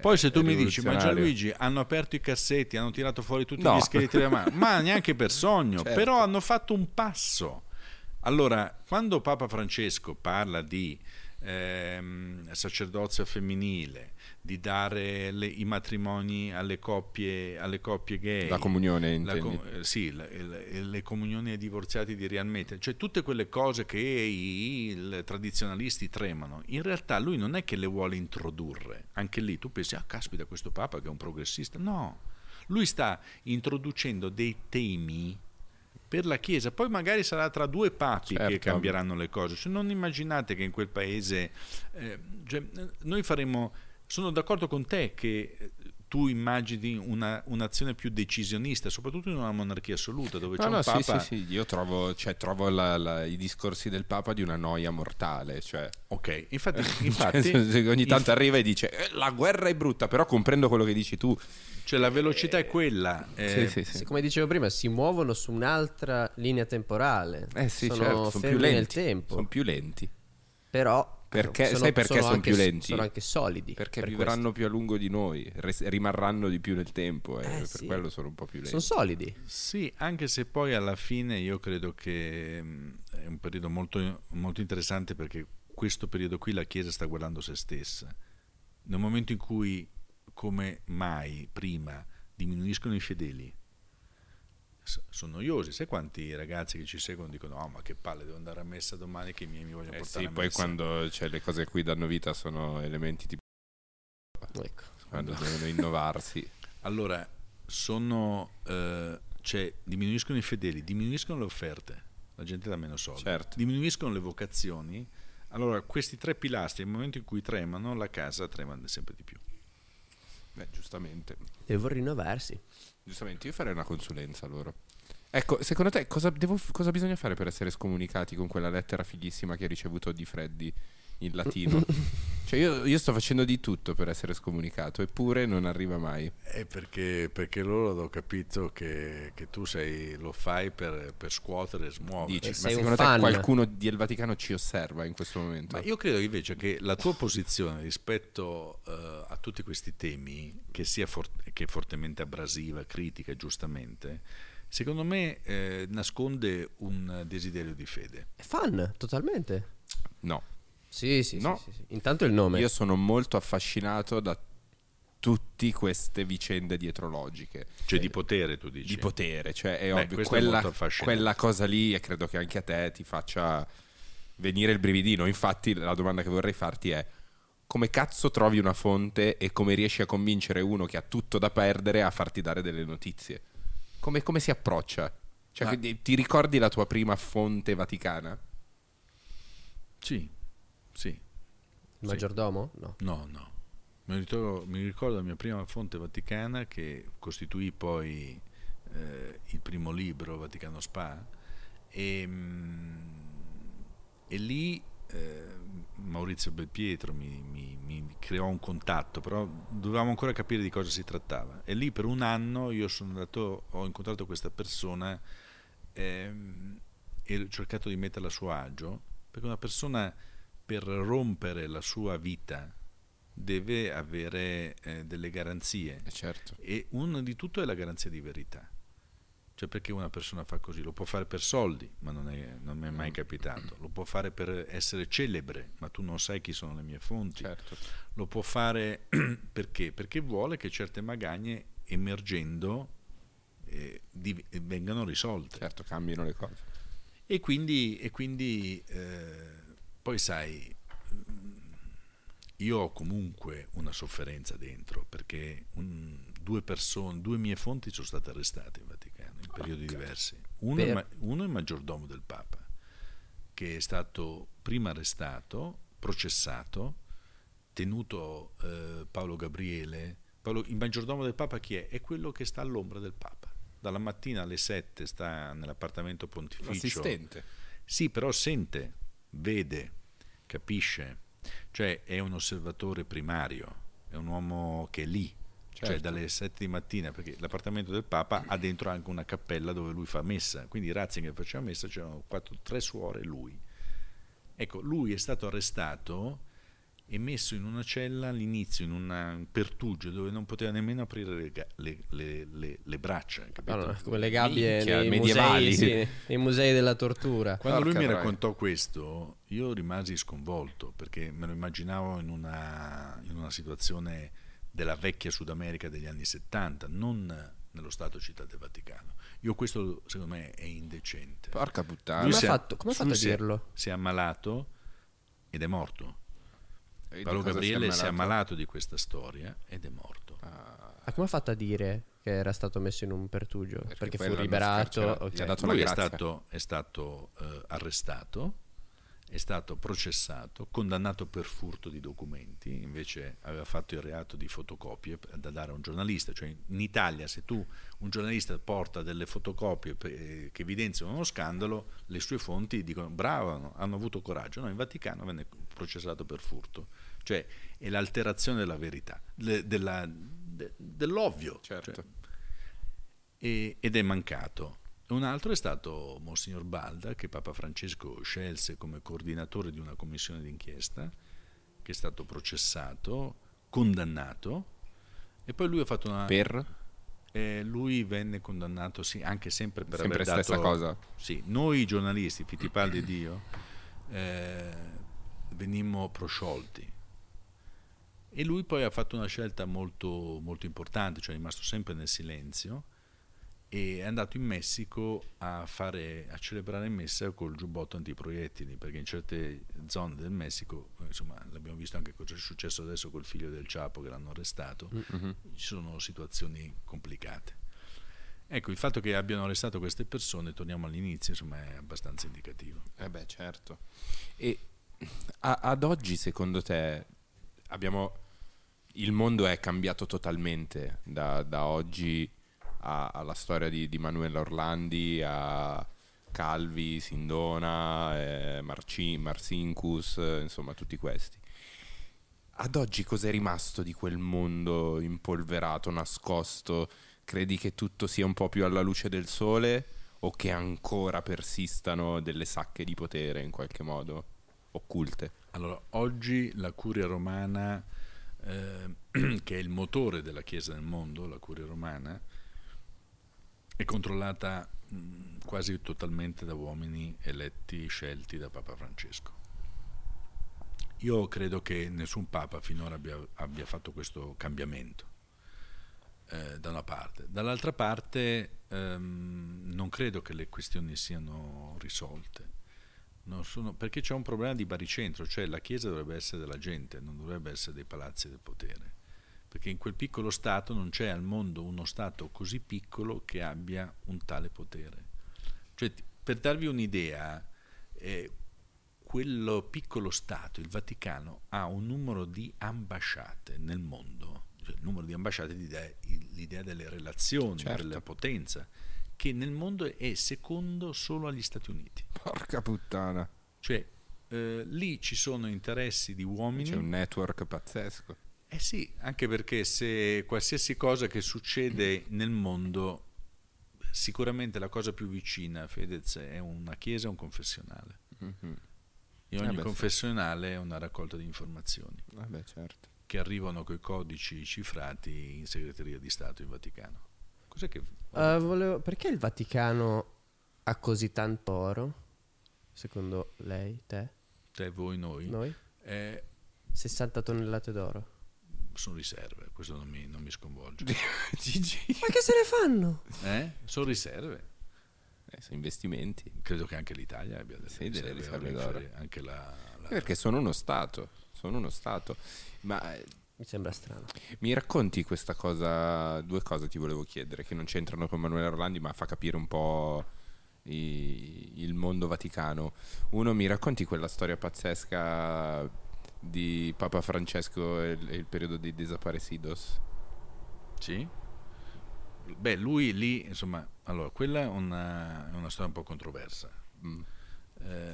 Poi se tu mi dici ma Gianluigi hanno aperto i cassetti, hanno tirato fuori tutti gli scheletri della mano, ma neanche per sogno, però hanno fatto un passo. Allora, quando Papa Francesco parla di sacerdozio femminile, di dare i matrimoni alle coppie gay, la comunione, le comunioni ai divorziati di riammettere, cioè tutte quelle cose che i tradizionalisti tremano, in realtà lui non è che le vuole introdurre. Anche lì tu pensi: caspita, questo Papa che è un progressista. No, lui sta introducendo dei temi per la Chiesa. Poi magari sarà tra due papi che cambieranno le cose. Cioè, non immaginate che in quel paese noi faremo. Sono d'accordo con te che tu immagini un'azione più decisionista, soprattutto in una monarchia assoluta dove c'è un papa. Sì, io trovo i discorsi del papa di una noia mortale. Cioè. Ok, infatti ogni tanto arriva e dice la guerra è brutta, però comprendo quello che dici tu. Cioè, la velocità è quella. Sì. Come dicevo prima, si muovono su un'altra linea temporale. Sono più lenti nel tempo. Sono più lenti. Però. Perché, sai perché sono più lenti? Sono anche solidi. Perché vivranno più a lungo di noi, rimarranno di più nel tempo, per quello sono un po' più lenti. Sono solidi. Sì, anche se poi alla fine io credo che è un periodo molto, molto interessante, perché questo periodo qui la Chiesa sta guardando se stessa. Nel momento in cui, come mai prima, diminuiscono i fedeli, sono noiosi. Sai quanti ragazzi che ci seguono dicono: oh, ma che palle, devo andare a messa domani che i miei mi vogliono portare a messa. Poi quando le cose qui danno vita sono elementi tipo quando devono innovarsi. Allora diminuiscono i fedeli, diminuiscono le offerte, la gente dà meno soldi, diminuiscono le vocazioni. Allora questi tre pilastri, nel momento in cui tremano, la casa trema sempre di più. Giustamente devo rinnovarsi. Giustamente, io farei una consulenza loro. Ecco, secondo te cosa bisogna fare per essere scomunicati con quella lettera fighissima che hai ricevuto di Freddi in latino? Cioè io sto facendo di tutto per essere scomunicato, eppure non arriva mai. Perché loro ho capito che tu lo fai per scuotere e smuovere. Dici, ma secondo te qualcuno del Vaticano ci osserva in questo momento? Ma io credo invece che la tua posizione rispetto a tutti questi temi, che sia che è fortemente abrasiva, critica, giustamente, secondo me nasconde un desiderio di fede. È fan, totalmente. No. Sì. Intanto il nome. Io sono molto affascinato da tutte queste vicende dietrologiche. Cioè di potere, tu dici? Di potere, cioè è ovvio, quella cosa lì, e credo che anche a te ti faccia venire il brividino. Infatti la domanda che vorrei farti è: come cazzo trovi una fonte e come riesci a convincere uno che ha tutto da perdere a farti dare delle notizie? Come si approccia? Cioè, ti ricordi la tua prima fonte vaticana? Sì. Sì. Maggiordomo? No. Mi ricordo la mia prima fonte vaticana, che costituì poi il primo libro, Vaticano S.P.A., e lì Maurizio Belpietro mi creò un contatto, però dovevamo ancora capire di cosa si trattava. E lì per un anno io ho incontrato questa persona e ho cercato di metterla a suo agio, perché una persona, per rompere la sua vita, deve avere delle garanzie. Certo. E una di tutto è la garanzia di verità. Cioè, perché una persona fa così? Lo può fare per soldi, ma non mi è mai capitato. Lo può fare per essere celebre, ma tu non sai chi sono le mie fonti. Certo. Lo può fare perché? Perché vuole che certe magagne, emergendo, vengano risolte. Certo, cambiano le cose. E quindi poi sai, io ho comunque una sofferenza dentro, perché due mie fonti sono state arrestate in Vaticano in periodi diversi. Uno è il maggiordomo del Papa, che è stato prima arrestato, processato, tenuto Paolo Gabriele. Il maggiordomo del Papa chi è? È quello che sta all'ombra del Papa. Dalla mattina alle 7 sta nell'appartamento pontificio. L'assistente. Sì, però sente, vede, capisce. Cioè è un osservatore primario, è un uomo che è lì, certo. Cioè dalle 7 di mattina, perché l'appartamento del Papa ha dentro anche una cappella dove lui fa messa, quindi Ratzinger faceva messa, c'erano 3 suore e lui. Ecco, lui è stato arrestato e messo in una cella all'inizio, in un pertugio dove non poteva nemmeno aprire le braccia, allora, come le gabbie nei medievali, nei musei della tortura. Quando lui mi raccontò questo, io rimasi sconvolto, perché me lo immaginavo in una situazione della vecchia Sud America degli anni 70, non nello Stato Città del Vaticano. Io questo secondo me è indecente. Porca puttana. Come ha fatto a dirlo? Si è ammalato ed è morto. Paolo Gabriele si è ammalato di questa storia ed è morto. Come ha fatto a dire che era stato messo in un pertugio? Perché fu liberato, okay. Lui è stato arrestato, è stato processato, condannato per furto di documenti. Invece aveva fatto il reato di fotocopie da dare a un giornalista. Cioè in Italia, se un giornalista porta delle fotocopie che evidenziano uno scandalo, le sue fonti dicono bravo, hanno avuto coraggio. No, in Vaticano venne processato per furto. Cioè è l'alterazione della verità, dell'ovvio, certo. Cioè, ed è mancato. Un altro è stato Monsignor Balda, che Papa Francesco scelse come coordinatore di una commissione d'inchiesta, che è stato processato, condannato, e poi lui ha fatto una... lui venne condannato, sì, anche sempre per aver dato... Sempre la stessa cosa? Sì, noi giornalisti, Fittipaldi ed io, venimmo prosciolti. E lui poi ha fatto una scelta molto, molto importante, cioè è rimasto sempre nel silenzio, e è andato in Messico a celebrare messa col giubbotto antiproiettili, perché in certe zone del Messico, insomma, l'abbiamo visto anche cosa è successo adesso col figlio del Chapo che l'hanno arrestato, mm-hmm. Ci sono situazioni complicate. Ecco, il fatto che abbiano arrestato queste persone, torniamo all'inizio, insomma, è abbastanza indicativo. Beh, certo. E ad oggi, secondo te, il mondo è cambiato totalmente da oggi alla storia di Manuela Orlandi, a Calvi, Sindona, Marcinkus, insomma tutti questi. Ad oggi cos'è rimasto di quel mondo impolverato, nascosto? Credi che tutto sia un po' più alla luce del sole, o che ancora persistano delle sacche di potere in qualche modo occulte? Allora, oggi la curia romana, che è il motore della Chiesa nel mondo, la curia romana è controllata quasi totalmente da uomini eletti, scelti da Papa Francesco. Io credo che nessun Papa finora abbia fatto questo cambiamento, da una parte. Dall'altra parte non credo che le questioni siano risolte. Perché c'è un problema di baricentro, cioè la Chiesa dovrebbe essere della gente, non dovrebbe essere dei palazzi del potere. Perché in quel piccolo Stato non c'è al mondo uno Stato così piccolo che abbia un tale potere. Cioè, per darvi un'idea, quello piccolo Stato, il Vaticano, ha un numero di ambasciate nel mondo, cioè, il numero di ambasciate è l'idea delle relazioni, certo. Della potenza, che nel mondo è secondo solo agli Stati Uniti. Porca puttana! Cioè, lì ci sono interessi di uomini... C'è un network pazzesco. Eh sì, anche perché se qualsiasi cosa che succede nel mondo, sicuramente la cosa più vicina, Fedez, è una chiesa e un confessionale. Mm-hmm. E ogni confessionale è una raccolta di informazioni, certo. Che arrivano coi codici cifrati in segreteria di Stato in Vaticano. Cos'è che... perché il Vaticano ha così tanto oro, secondo lei, te? Te, voi, noi? 60 tonnellate d'oro. Sono riserve, questo non mi sconvolge. Gigi. Ma che se ne fanno? Sono riserve. investimenti. Credo che anche l'Italia abbia delle riserve d'oro, anche la... perché sono uno Stato. Ma mi sembra strano. Mi racconti questa cosa? Due cose ti volevo chiedere che non c'entrano con Manuela Orlandi, ma fa capire un po' il mondo vaticano. Uno, mi racconti quella storia pazzesca di Papa Francesco e il periodo dei desaparecidos? Sì. Beh, lui lì, insomma, allora, quella è una storia un po' controversa.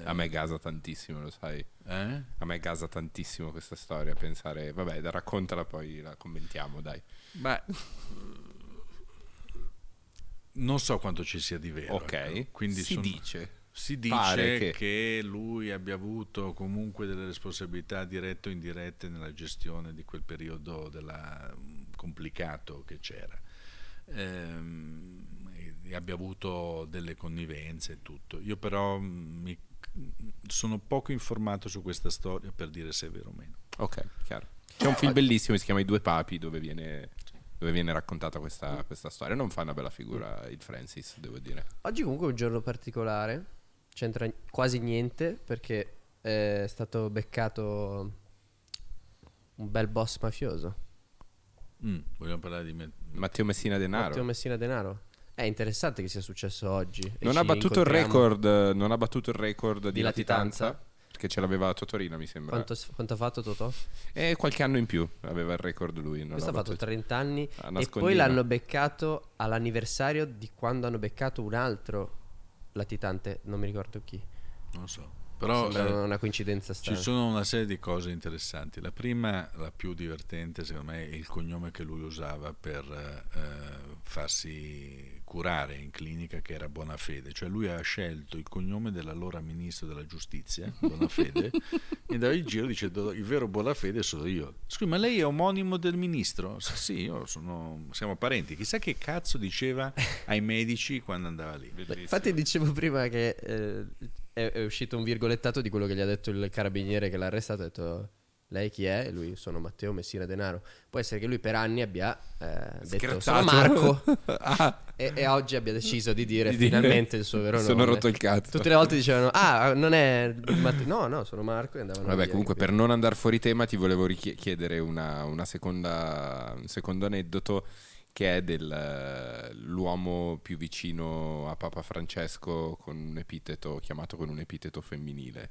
A me gasa tantissimo, lo sai? A me gasa tantissimo questa storia, pensare, vabbè, raccontala, poi la commentiamo, dai. Beh, non so quanto ci sia di vero. Ok, ecco. Quindi si dice che lui abbia avuto comunque delle responsabilità dirette o indirette nella gestione di quel periodo complicato che c'era. Abbia avuto delle connivenze e tutto. Io però mi sono poco informato su questa storia per dire se è vero o meno. Ok, chiaro. C'è un film bellissimo che si chiama I due papi, dove viene raccontata questa storia. Non fa una bella figura il Francis, devo dire. Oggi comunque è un giorno particolare, c'entra quasi niente perché è stato beccato un bel boss mafioso. Vogliamo parlare di Matteo Messina Denaro. Matteo Messina Denaro. È interessante che sia successo oggi. Non ha battuto il record di latitanza, perché ce l'aveva Totorina, mi sembra. Quanto ha fatto Totò? Qualche anno in più aveva il record lui. Questo ha fatto 30 anni e poi l'hanno beccato all'anniversario di quando hanno beccato un altro latitante, non mi ricordo chi. Non so. Però è una coincidenza strana. Ci sono una serie di cose interessanti. La prima, la più divertente secondo me, è il cognome che lui usava per farsi curare in clinica, che era Bonafede. Cioè lui ha scelto il cognome dell'allora ministro della giustizia Bonafede e dava il giro dicendo: il vero Bonafede sono io. Scusi, ma lei è omonimo del ministro? Sì, io siamo parenti. Chissà che cazzo diceva ai medici quando andava lì. Bellissimo. Infatti dicevo prima che è uscito un virgolettato di quello che gli ha detto il carabiniere che l'ha arrestato. Ha detto: lei chi è? E lui: sono Matteo Messina Denaro. Può essere che lui per anni abbia detto sono Marco e oggi abbia deciso di dire finalmente il suo vero nome. Sono rotto il cazzo. Tutte le volte dicevano: ah, non è Matteo. No, sono Marco, e andavano. Vabbè, comunque per non andare fuori tema ti volevo chiedere un secondo aneddoto, che è dell'uomo più vicino a Papa Francesco chiamato con un epiteto femminile.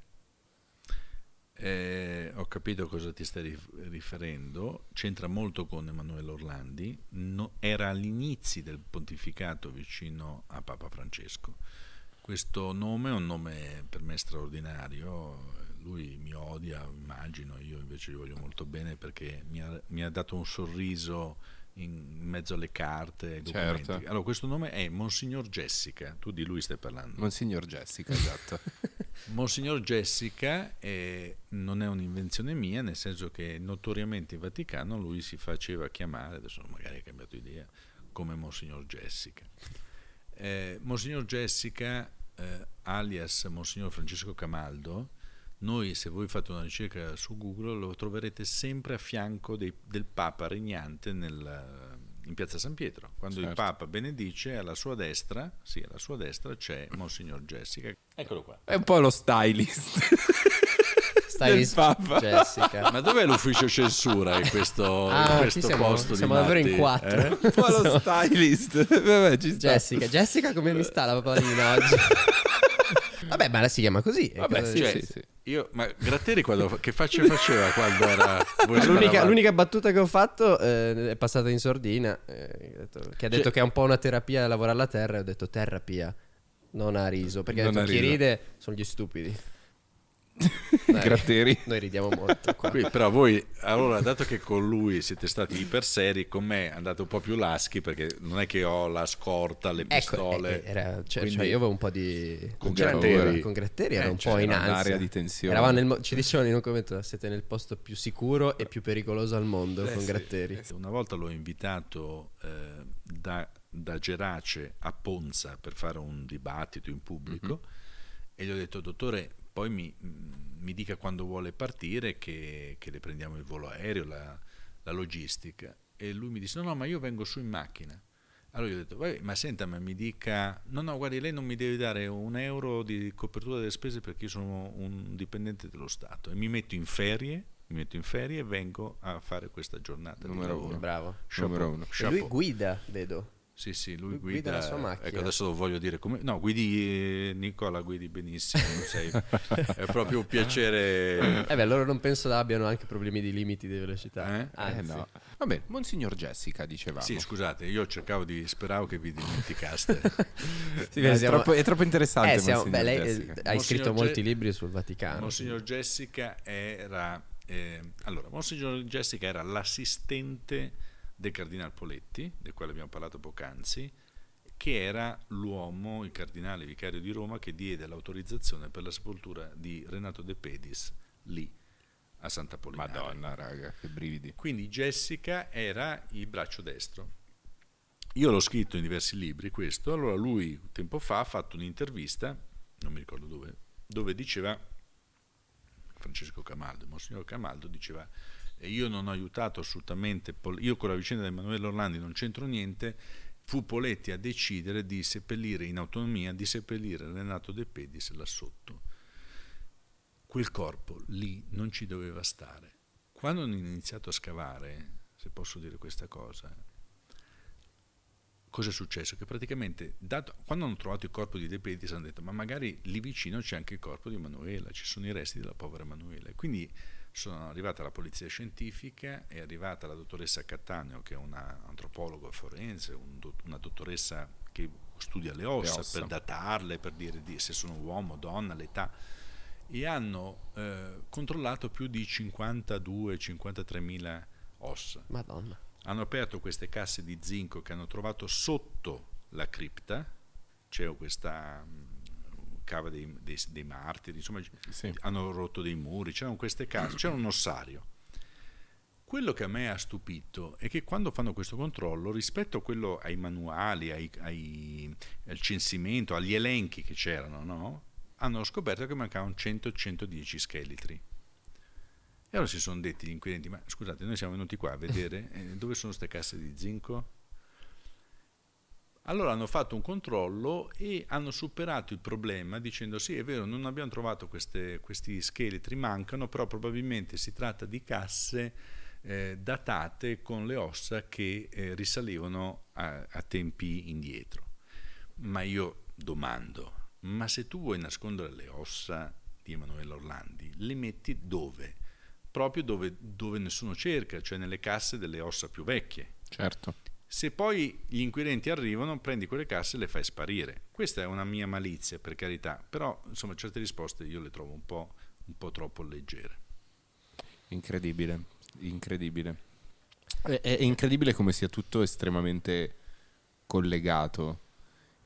Ho capito cosa ti stai riferendo. C'entra molto con Manuela Orlandi. Era all'inizio del pontificato vicino a Papa Francesco. Questo nome è un nome per me straordinario. Lui mi odia, immagino, io invece gli voglio molto bene perché mi ha dato un sorriso in mezzo alle carte, documenti. Certo. Allora, questo nome è Monsignor Jessica. Tu di lui stai parlando. Monsignor Jessica, esatto. Monsignor Jessica non è un'invenzione mia, nel senso che notoriamente in Vaticano lui si faceva chiamare, adesso magari ha cambiato idea, come Monsignor Jessica. Monsignor Jessica, alias Monsignor Francesco Camaldo. Noi, se voi fate una ricerca su Google, lo troverete sempre a fianco del Papa regnante in Piazza San Pietro. Quando certo. Il Papa benedice, alla sua destra c'è Monsignor Jessica. Eccolo qua. È un po' lo stylist del Papa. Jessica. Ma dov'è l'ufficio censura in questo, posto? Siamo davvero in quattro. Un po' lo stylist. Vabbè, ci sta. Jessica come mi sta la papalina oggi? Vabbè, ma la si chiama così. Vabbè, cioè, sì. Io, ma Gratteri che faccia faceva quando era l'unica battuta che ho fatto è passata in sordina, che ha detto che è un po' una terapia lavorare la terra, e ho detto terapia, non ha riso, perché ha detto chi ride sono gli stupidi. Dai, Gratteri, noi ridiamo molto qua. Però voi, allora, dato che con lui siete stati iperseri, con me andate un po' più laschi, perché non è che ho la scorta, le pistole, quindi io avevo un po' di con Gratteri era un po' in ansia di tensione. Ci dicevano in un commento: siete nel posto più sicuro e più pericoloso al mondo con Gratteri. Una volta l'ho invitato da Gerace a Ponza per fare un dibattito in pubblico, e gli ho detto: dottore, poi mi dica quando vuole partire, che le prendiamo il volo aereo, la logistica. E lui mi disse: no, ma io vengo su in macchina. Allora io ho detto, vabbè, ma senta, ma mi dica, no, guardi, lei non mi deve dare un euro di copertura delle spese perché io sono un dipendente dello Stato e mi metto in ferie e vengo a fare questa giornata. Numero 1, bravo. Numero 1. Lui guida, vedo. Sì, lui guida la sua macchina. Ecco, adesso lo voglio dire come... No, guidi, Nicola, guidi benissimo. È proprio un piacere. Allora non penso abbiano anche problemi di limiti di velocità. Anzi. No. Va bene, Monsignor Jessica, dicevamo. Sì, scusate, io speravo che vi dimenticaste. È troppo interessante. Hai scritto molti libri sul Vaticano. Monsignor Jessica era l'assistente del Cardinal Poletti, del quale abbiamo parlato poc'anzi, che era l'uomo, il cardinale vicario di Roma, che diede l'autorizzazione per la sepoltura di Renato De Pedis lì a Sant'Apollinare. Madonna, raga, che brividi. Quindi Jessica era il braccio destro. Io l'ho scritto in diversi libri questo. Allora lui tempo fa ha fatto un'intervista, non mi ricordo dove diceva, Francesco Camaldo, Monsignor Camaldo diceva: io non ho aiutato assolutamente, io con la vicenda di Manuela Orlandi non c'entro niente, fu Poletti a decidere di seppellire in autonomia, di seppellire Renato De Pedis là sotto. Quel corpo lì non ci doveva stare. Quando hanno iniziato a scavare, se posso dire questa cosa è successo? Che praticamente, quando hanno trovato il corpo di De Pedis, hanno detto: ma magari lì vicino c'è anche il corpo di Manuela, ci sono i resti della povera Manuela. Quindi sono arrivata la polizia scientifica, è arrivata la dottoressa Cattaneo, che è una antropologa forense, una dottoressa che studia le ossa per datarle, per dire se sono uomo, donna, l'età, e hanno controllato più di 52-53.000 ossa. Madonna. Hanno aperto queste casse di zinco che hanno trovato sotto la cripta, c'è questa cava dei martiri, insomma, sì. Hanno rotto dei muri, c'erano queste case, c'era un ossario. Quello che a me ha stupito è che quando fanno questo controllo, rispetto a quello, ai manuali, al censimento, agli elenchi che c'erano, no? Hanno scoperto che mancavano 100-110 scheletri. E allora si sono detti gli inquirenti: ma scusate, noi siamo venuti qua a vedere dove sono queste casse di zinco? Allora hanno fatto un controllo e hanno superato il problema dicendo: sì, è vero, non abbiamo trovato questi scheletri, mancano, però probabilmente si tratta di casse datate con le ossa che risalivano a tempi indietro. Ma io domando, ma se tu vuoi nascondere le ossa di Manuela Orlandi, le metti dove? Proprio dove nessuno cerca, cioè nelle casse delle ossa più vecchie. Certo. Se poi gli inquirenti arrivano, prendi quelle casse e le fai sparire. Questa è una mia malizia, per carità, però insomma certe risposte io le trovo un po' troppo leggere. Incredibile. È incredibile come sia tutto estremamente collegato.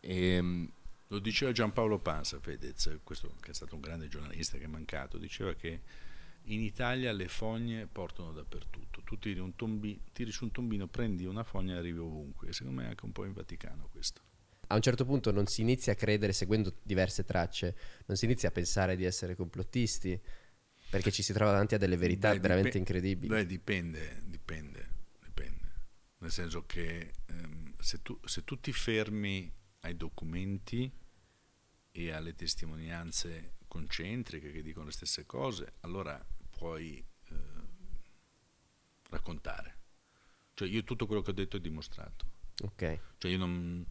Lo diceva Gianpaolo Pansa, Fedez, questo che è stato un grande giornalista che è mancato, diceva che in Italia le fogne portano dappertutto. Tu tiri su un tombino, prendi una fogna e arrivi ovunque. Secondo me è anche un po' in Vaticano questo. A un certo punto non si inizia a credere, seguendo diverse tracce, non si inizia a pensare di essere complottisti, perché ci si trova davanti a delle verità veramente incredibili. Dipende. Nel senso che se tu ti fermi ai documenti e alle testimonianze concentriche che dicono le stesse cose, allora puoi raccontare. Cioè io tutto quello che ho detto è dimostrato. Ok. Cioè io non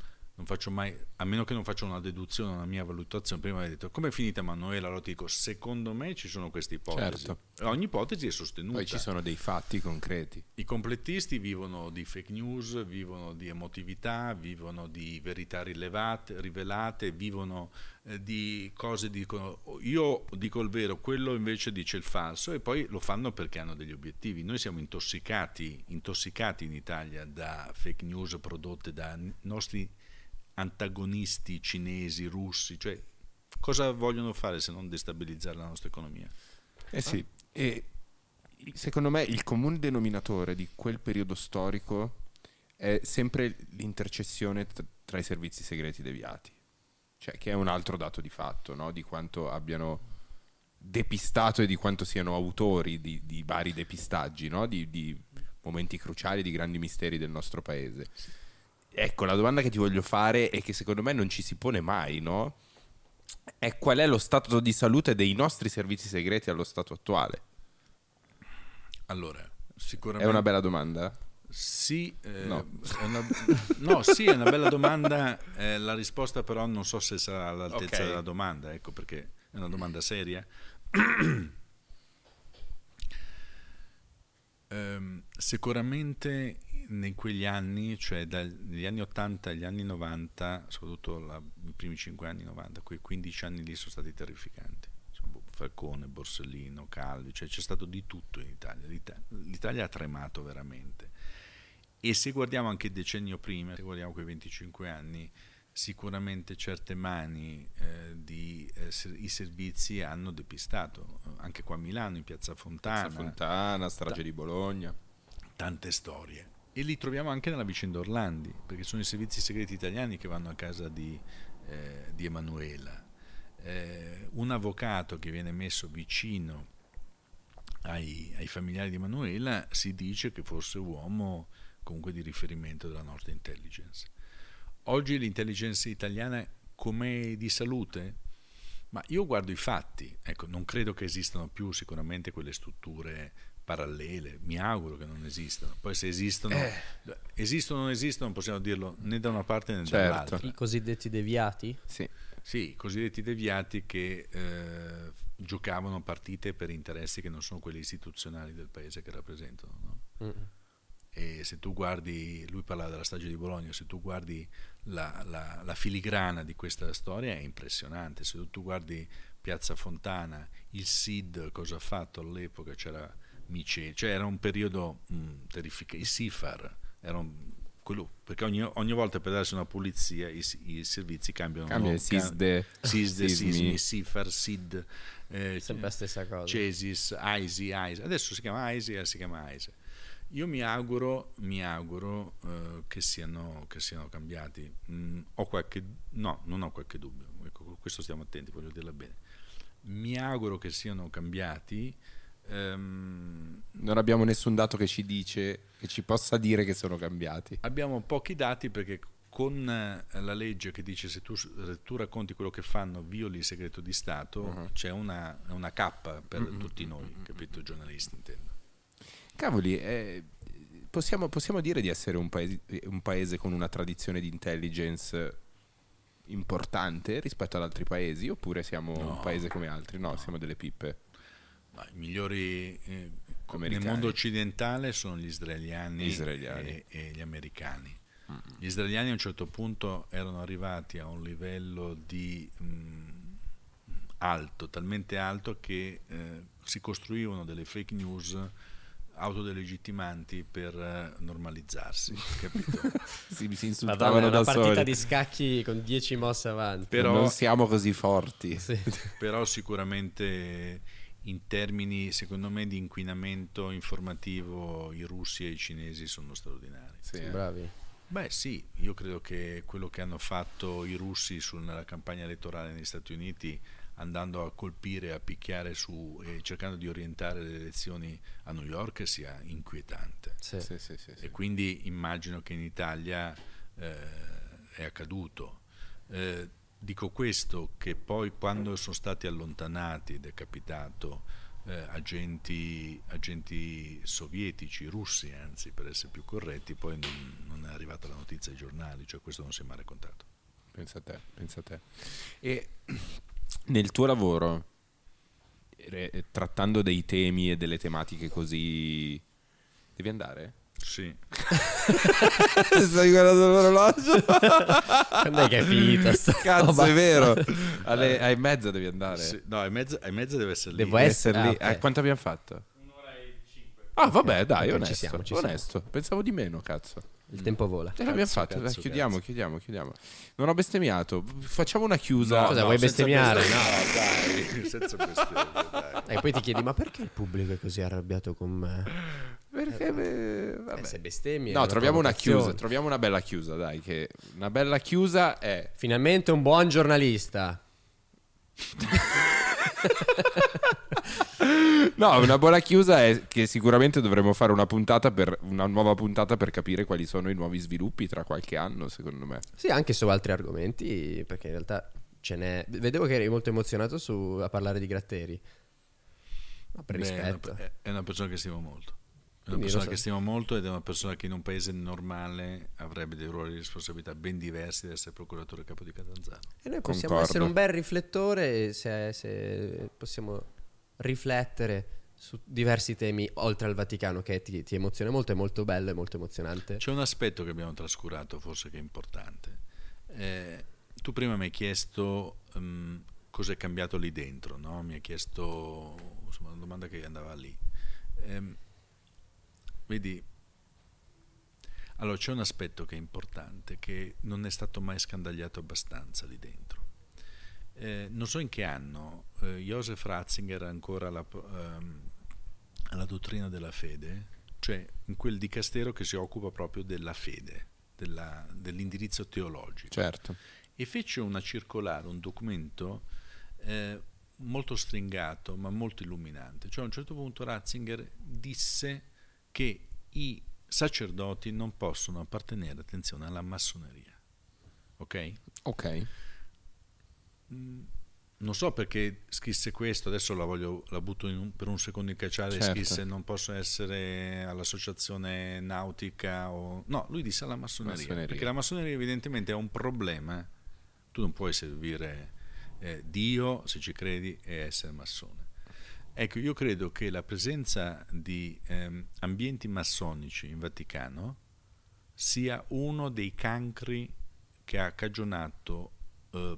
faccio mai, a meno che non faccio una deduzione, una mia valutazione. Prima hai detto: come è finita Manuela? Allora ti dico: secondo me ci sono queste ipotesi. Certo. Ogni ipotesi è sostenuta. Poi ci sono dei fatti concreti. I complottisti vivono di fake news, vivono di emotività, vivono di verità rivelate, vivono di cose, dicono: io dico il vero, quello invece dice il falso, e poi lo fanno perché hanno degli obiettivi. Noi siamo intossicati in Italia da fake news prodotte da nostri antagonisti cinesi, russi. Cioè cosa vogliono fare se non destabilizzare la nostra economia? Sì, e secondo me il comune denominatore di quel periodo storico è sempre l'intercessione tra i servizi segreti deviati, cioè che è un altro dato di fatto, no? Di quanto abbiano depistato e di quanto siano autori di vari depistaggi, no? Di momenti cruciali, di grandi misteri del nostro paese. ecco, la domanda che ti voglio fare e che secondo me non ci si pone mai, no? È qual è lo stato di salute dei nostri servizi segreti allo stato attuale? Allora, sicuramente... È una bella domanda? Sì, sì, è una bella domanda. La risposta però non so se sarà all'altezza della domanda, ecco perché è una domanda seria. Sicuramente in quegli anni, cioè dagli anni 80 agli anni 90, soprattutto i primi 5 anni 90, quei 15 anni lì sono stati terrificanti. Falcone, Borsellino, Calvi, cioè c'è stato di tutto in Italia. L'Italia ha tremato veramente. E se guardiamo anche il decennio prima, se guardiamo quei 25 anni, sicuramente certe mani i servizi hanno depistato, anche qua a Milano, in Piazza Fontana. Piazza Fontana, strage di Bologna. Tante storie. E li troviamo anche nella vicenda Orlandi, perché sono i servizi segreti italiani che vanno a casa di Emanuela. Un avvocato che viene messo vicino ai familiari di Manuela, si dice che fosse uomo comunque di riferimento della nostra intelligence. Oggi l'intelligence italiana com'è di salute? Ma io guardo i fatti, ecco, non credo che esistano più sicuramente quelle strutture parallele, mi auguro che non esistano. Poi se esistono o non esistono non possiamo dirlo né da una parte né dall'altra. I cosiddetti deviati? Sì, i cosiddetti deviati che giocavano partite per interessi che non sono quelli istituzionali del paese che rappresentano, no? Mm. E se tu guardi, lui parlava della strage di Bologna, se tu guardi la filigrana di questa storia è impressionante. Se tu guardi Piazza Fontana, il SID cosa ha fatto all'epoca, c'era Michele, cioè era un periodo terrificante, il SIFAR era quello, perché ogni volta per darsi una pulizia i servizi cambiano SISDE, SIFAR, SID, sempre la stessa cosa. CESIS, AISI, adesso si chiama AISI, si chiama AISI. Io mi auguro che siano cambiati. Non ho qualche dubbio, ecco, questo stiamo attenti, voglio dirla bene. Mi auguro che siano cambiati. Non abbiamo nessun dato che ci possa dire che sono cambiati. Abbiamo pochi dati perché con la legge che dice se tu racconti quello che fanno violi il segreto di Stato, c'è una cappa per tutti noi, capito? Giornalisti intendo. Cavoli, possiamo dire di essere un paese con una tradizione di intelligence importante rispetto ad altri paesi, oppure siamo un paese come altri? No, siamo delle pippe. I migliori nel mondo occidentale sono gli israeliani. E gli americani. Gli israeliani a un certo punto erano arrivati a un livello di alto, talmente alto che si costruivano delle fake news autodelegittimanti per normalizzarsi, capito? si insultavano. Madonna, da una partita soli. Di scacchi con 10 mosse avanti. Però, non siamo così forti. Sì. Però sicuramente in termini, secondo me, di inquinamento informativo, i russi e i cinesi sono straordinari. Sì, bravi. Beh, sì, io credo che quello che hanno fatto i russi nella campagna elettorale negli Stati Uniti, andando a colpire, a picchiare su e cercando di orientare le elezioni a New York, sia inquietante. Sì. Sì. E quindi immagino che in Italia è accaduto. Dico questo, che poi quando sono stati allontanati ed è capitato agenti sovietici, russi anzi per essere più corretti, poi non è arrivata la notizia ai giornali, cioè questo non si è mai raccontato. Pensa a te. E nel tuo lavoro, trattando dei temi e delle tematiche così, devi andare? Sì. Stai guardando l'orologio? Quando è che è finita? Cazzo, è vero. Ai mezza devi andare. Sì, no, ai mezza deve essere lì. Devo essere lì. Okay. Quanto abbiamo fatto? 1:05. Ah, vabbè, dai, onesto. Ci siamo. Onesto. Pensavo di meno, cazzo. Il tempo vola. L'abbiamo fatto. Chiudiamo. Non ho bestemmiato. Facciamo una chiusa. Cosa vuoi bestemmiare? No, dai, senza bestemmiare. E poi ti chiedi, ma perché il pubblico è così arrabbiato con me? Perché vabbè. Se bestemmi, no, troviamo una bella chiusa, dai, che una bella chiusa è finalmente un buon giornalista. No, una buona chiusa è che sicuramente dovremmo fare una puntata, per una nuova puntata, per capire quali sono i nuovi sviluppi tra qualche anno, secondo me. Sì, anche su altri argomenti, perché in realtà ce n'è. Vedevo che eri molto emozionato a parlare di Gratteri. Per rispetto. È una persona che stimo molto. È una persona che stimo molto ed è una persona che in un paese normale avrebbe dei ruoli di responsabilità ben diversi da essere procuratore capo di Catanzaro. E noi possiamo essere un bel riflettore se possiamo riflettere su diversi temi oltre al Vaticano, che ti emoziona molto, è molto bello, è molto emozionante. C'è un aspetto che abbiamo trascurato, forse, che è importante. Tu prima mi hai chiesto cosa è cambiato lì dentro, no? Mi hai chiesto, insomma, una domanda che andava lì. Vedi, allora c'è un aspetto che è importante, che non è stato mai scandagliato abbastanza lì dentro. Non so in che anno Joseph Ratzinger era ancora alla dottrina della fede, cioè in quel dicastero che si occupa proprio della fede, dell'indirizzo teologico. Certo. E fece una circolare, un documento molto stringato ma molto illuminante. Cioè a un certo punto Ratzinger disse che i sacerdoti non possono appartenere, attenzione, alla massoneria. Ok? Ok. Non so perché scrisse questo, adesso la butto per un secondo in cacciare. Certo. Scrisse non posso essere all'associazione nautica o... No, lui disse alla massoneria. Perché la massoneria evidentemente è un problema. Tu non puoi servire Dio, se ci credi, e essere massone. Ecco, io credo che la presenza di ambienti massonici in Vaticano sia uno dei cancri che ha cagionato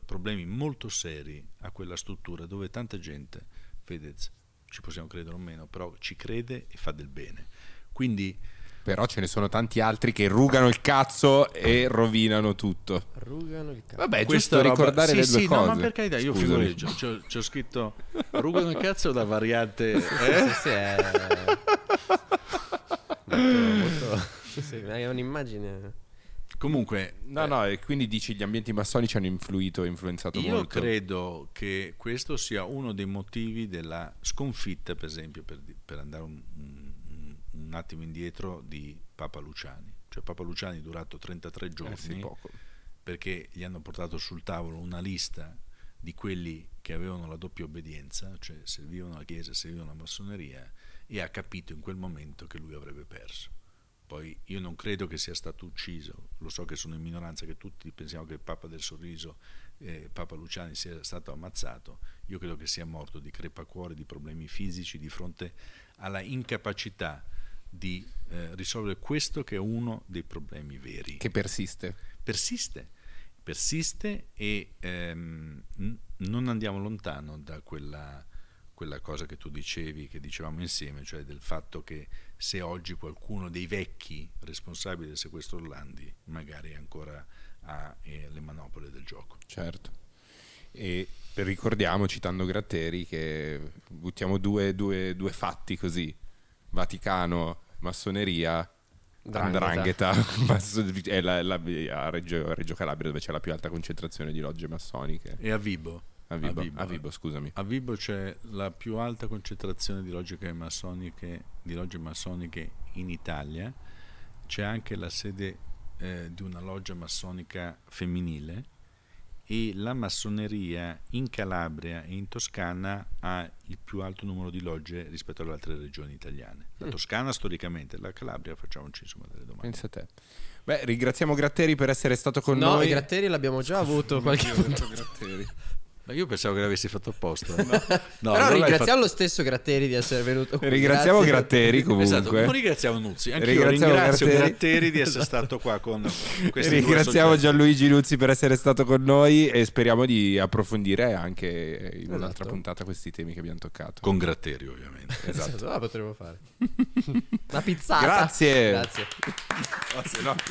problemi molto seri a quella struttura, dove tanta gente, Fedez, ci possiamo credere o meno, però ci crede e fa del bene. Quindi, però ce ne sono tanti altri che rugano il cazzo e rovinano tutto. Rugano il cazzo. Vabbè, questo giusto ricordare le due cose. No, ma per carità, io figureggio, c'ho scritto rugano il cazzo da variante. Sì, è molto... sì, è un'immagine. Comunque, e quindi dici gli ambienti massonici hanno influito e influenzato io molto. Io credo che questo sia uno dei motivi della sconfitta, per esempio, per andare un attimo indietro, di Papa Luciani. Cioè Papa Luciani è durato 33 giorni, poco, perché gli hanno portato sul tavolo una lista di quelli che avevano la doppia obbedienza, cioè servivano la Chiesa, servivano la massoneria, e ha capito in quel momento che lui avrebbe perso. Poi io non credo che sia stato ucciso, lo so che sono in minoranza, che tutti pensiamo che il Papa del Sorriso, Papa Luciani, sia stato ammazzato. Io credo che sia morto di crepacuore, di problemi fisici, di fronte alla incapacità di risolvere questo che è uno dei problemi veri. Che persiste. Persiste e non andiamo lontano da quella cosa che tu dicevi, che dicevamo insieme, cioè del fatto che se oggi qualcuno dei vecchi responsabili del sequestro Orlandi magari ancora ha le manopole del gioco. Certo. E ricordiamo, citando Gratteri, che buttiamo due fatti così: Vaticano, massoneria, 'ndrangheta è a Reggio Calabria, dove c'è la più alta concentrazione di logge massoniche, e a Vibo. A Vibo, scusami. A Vibo c'è la più alta concentrazione di logge massoniche in Italia. C'è anche la sede di una loggia massonica femminile, e la massoneria in Calabria e in Toscana ha il più alto numero di logge rispetto alle altre regioni italiane. La Toscana storicamente, la Calabria facciamoci insomma delle domande. Pensa te. Beh, ringraziamo Gratteri per essere stato con noi. No, Gratteri l'abbiamo già avuto qualche volta. Gratteri. Io pensavo che l'avessi fatto apposta. No, però ringraziamo lo stesso Gratteri di essere venuto. Ringraziamo Gratteri comunque. Esatto, non ringraziamo Nuzzi. Anche io ringrazio Gratteri di essere stato qua con questi. Ringraziamo Gianluigi Nuzzi per essere stato con noi, e speriamo di approfondire anche in un'altra puntata questi temi che abbiamo toccato. Con Gratteri ovviamente. Esatto. La potremmo fare. Una pizzata. Grazie. Grazie.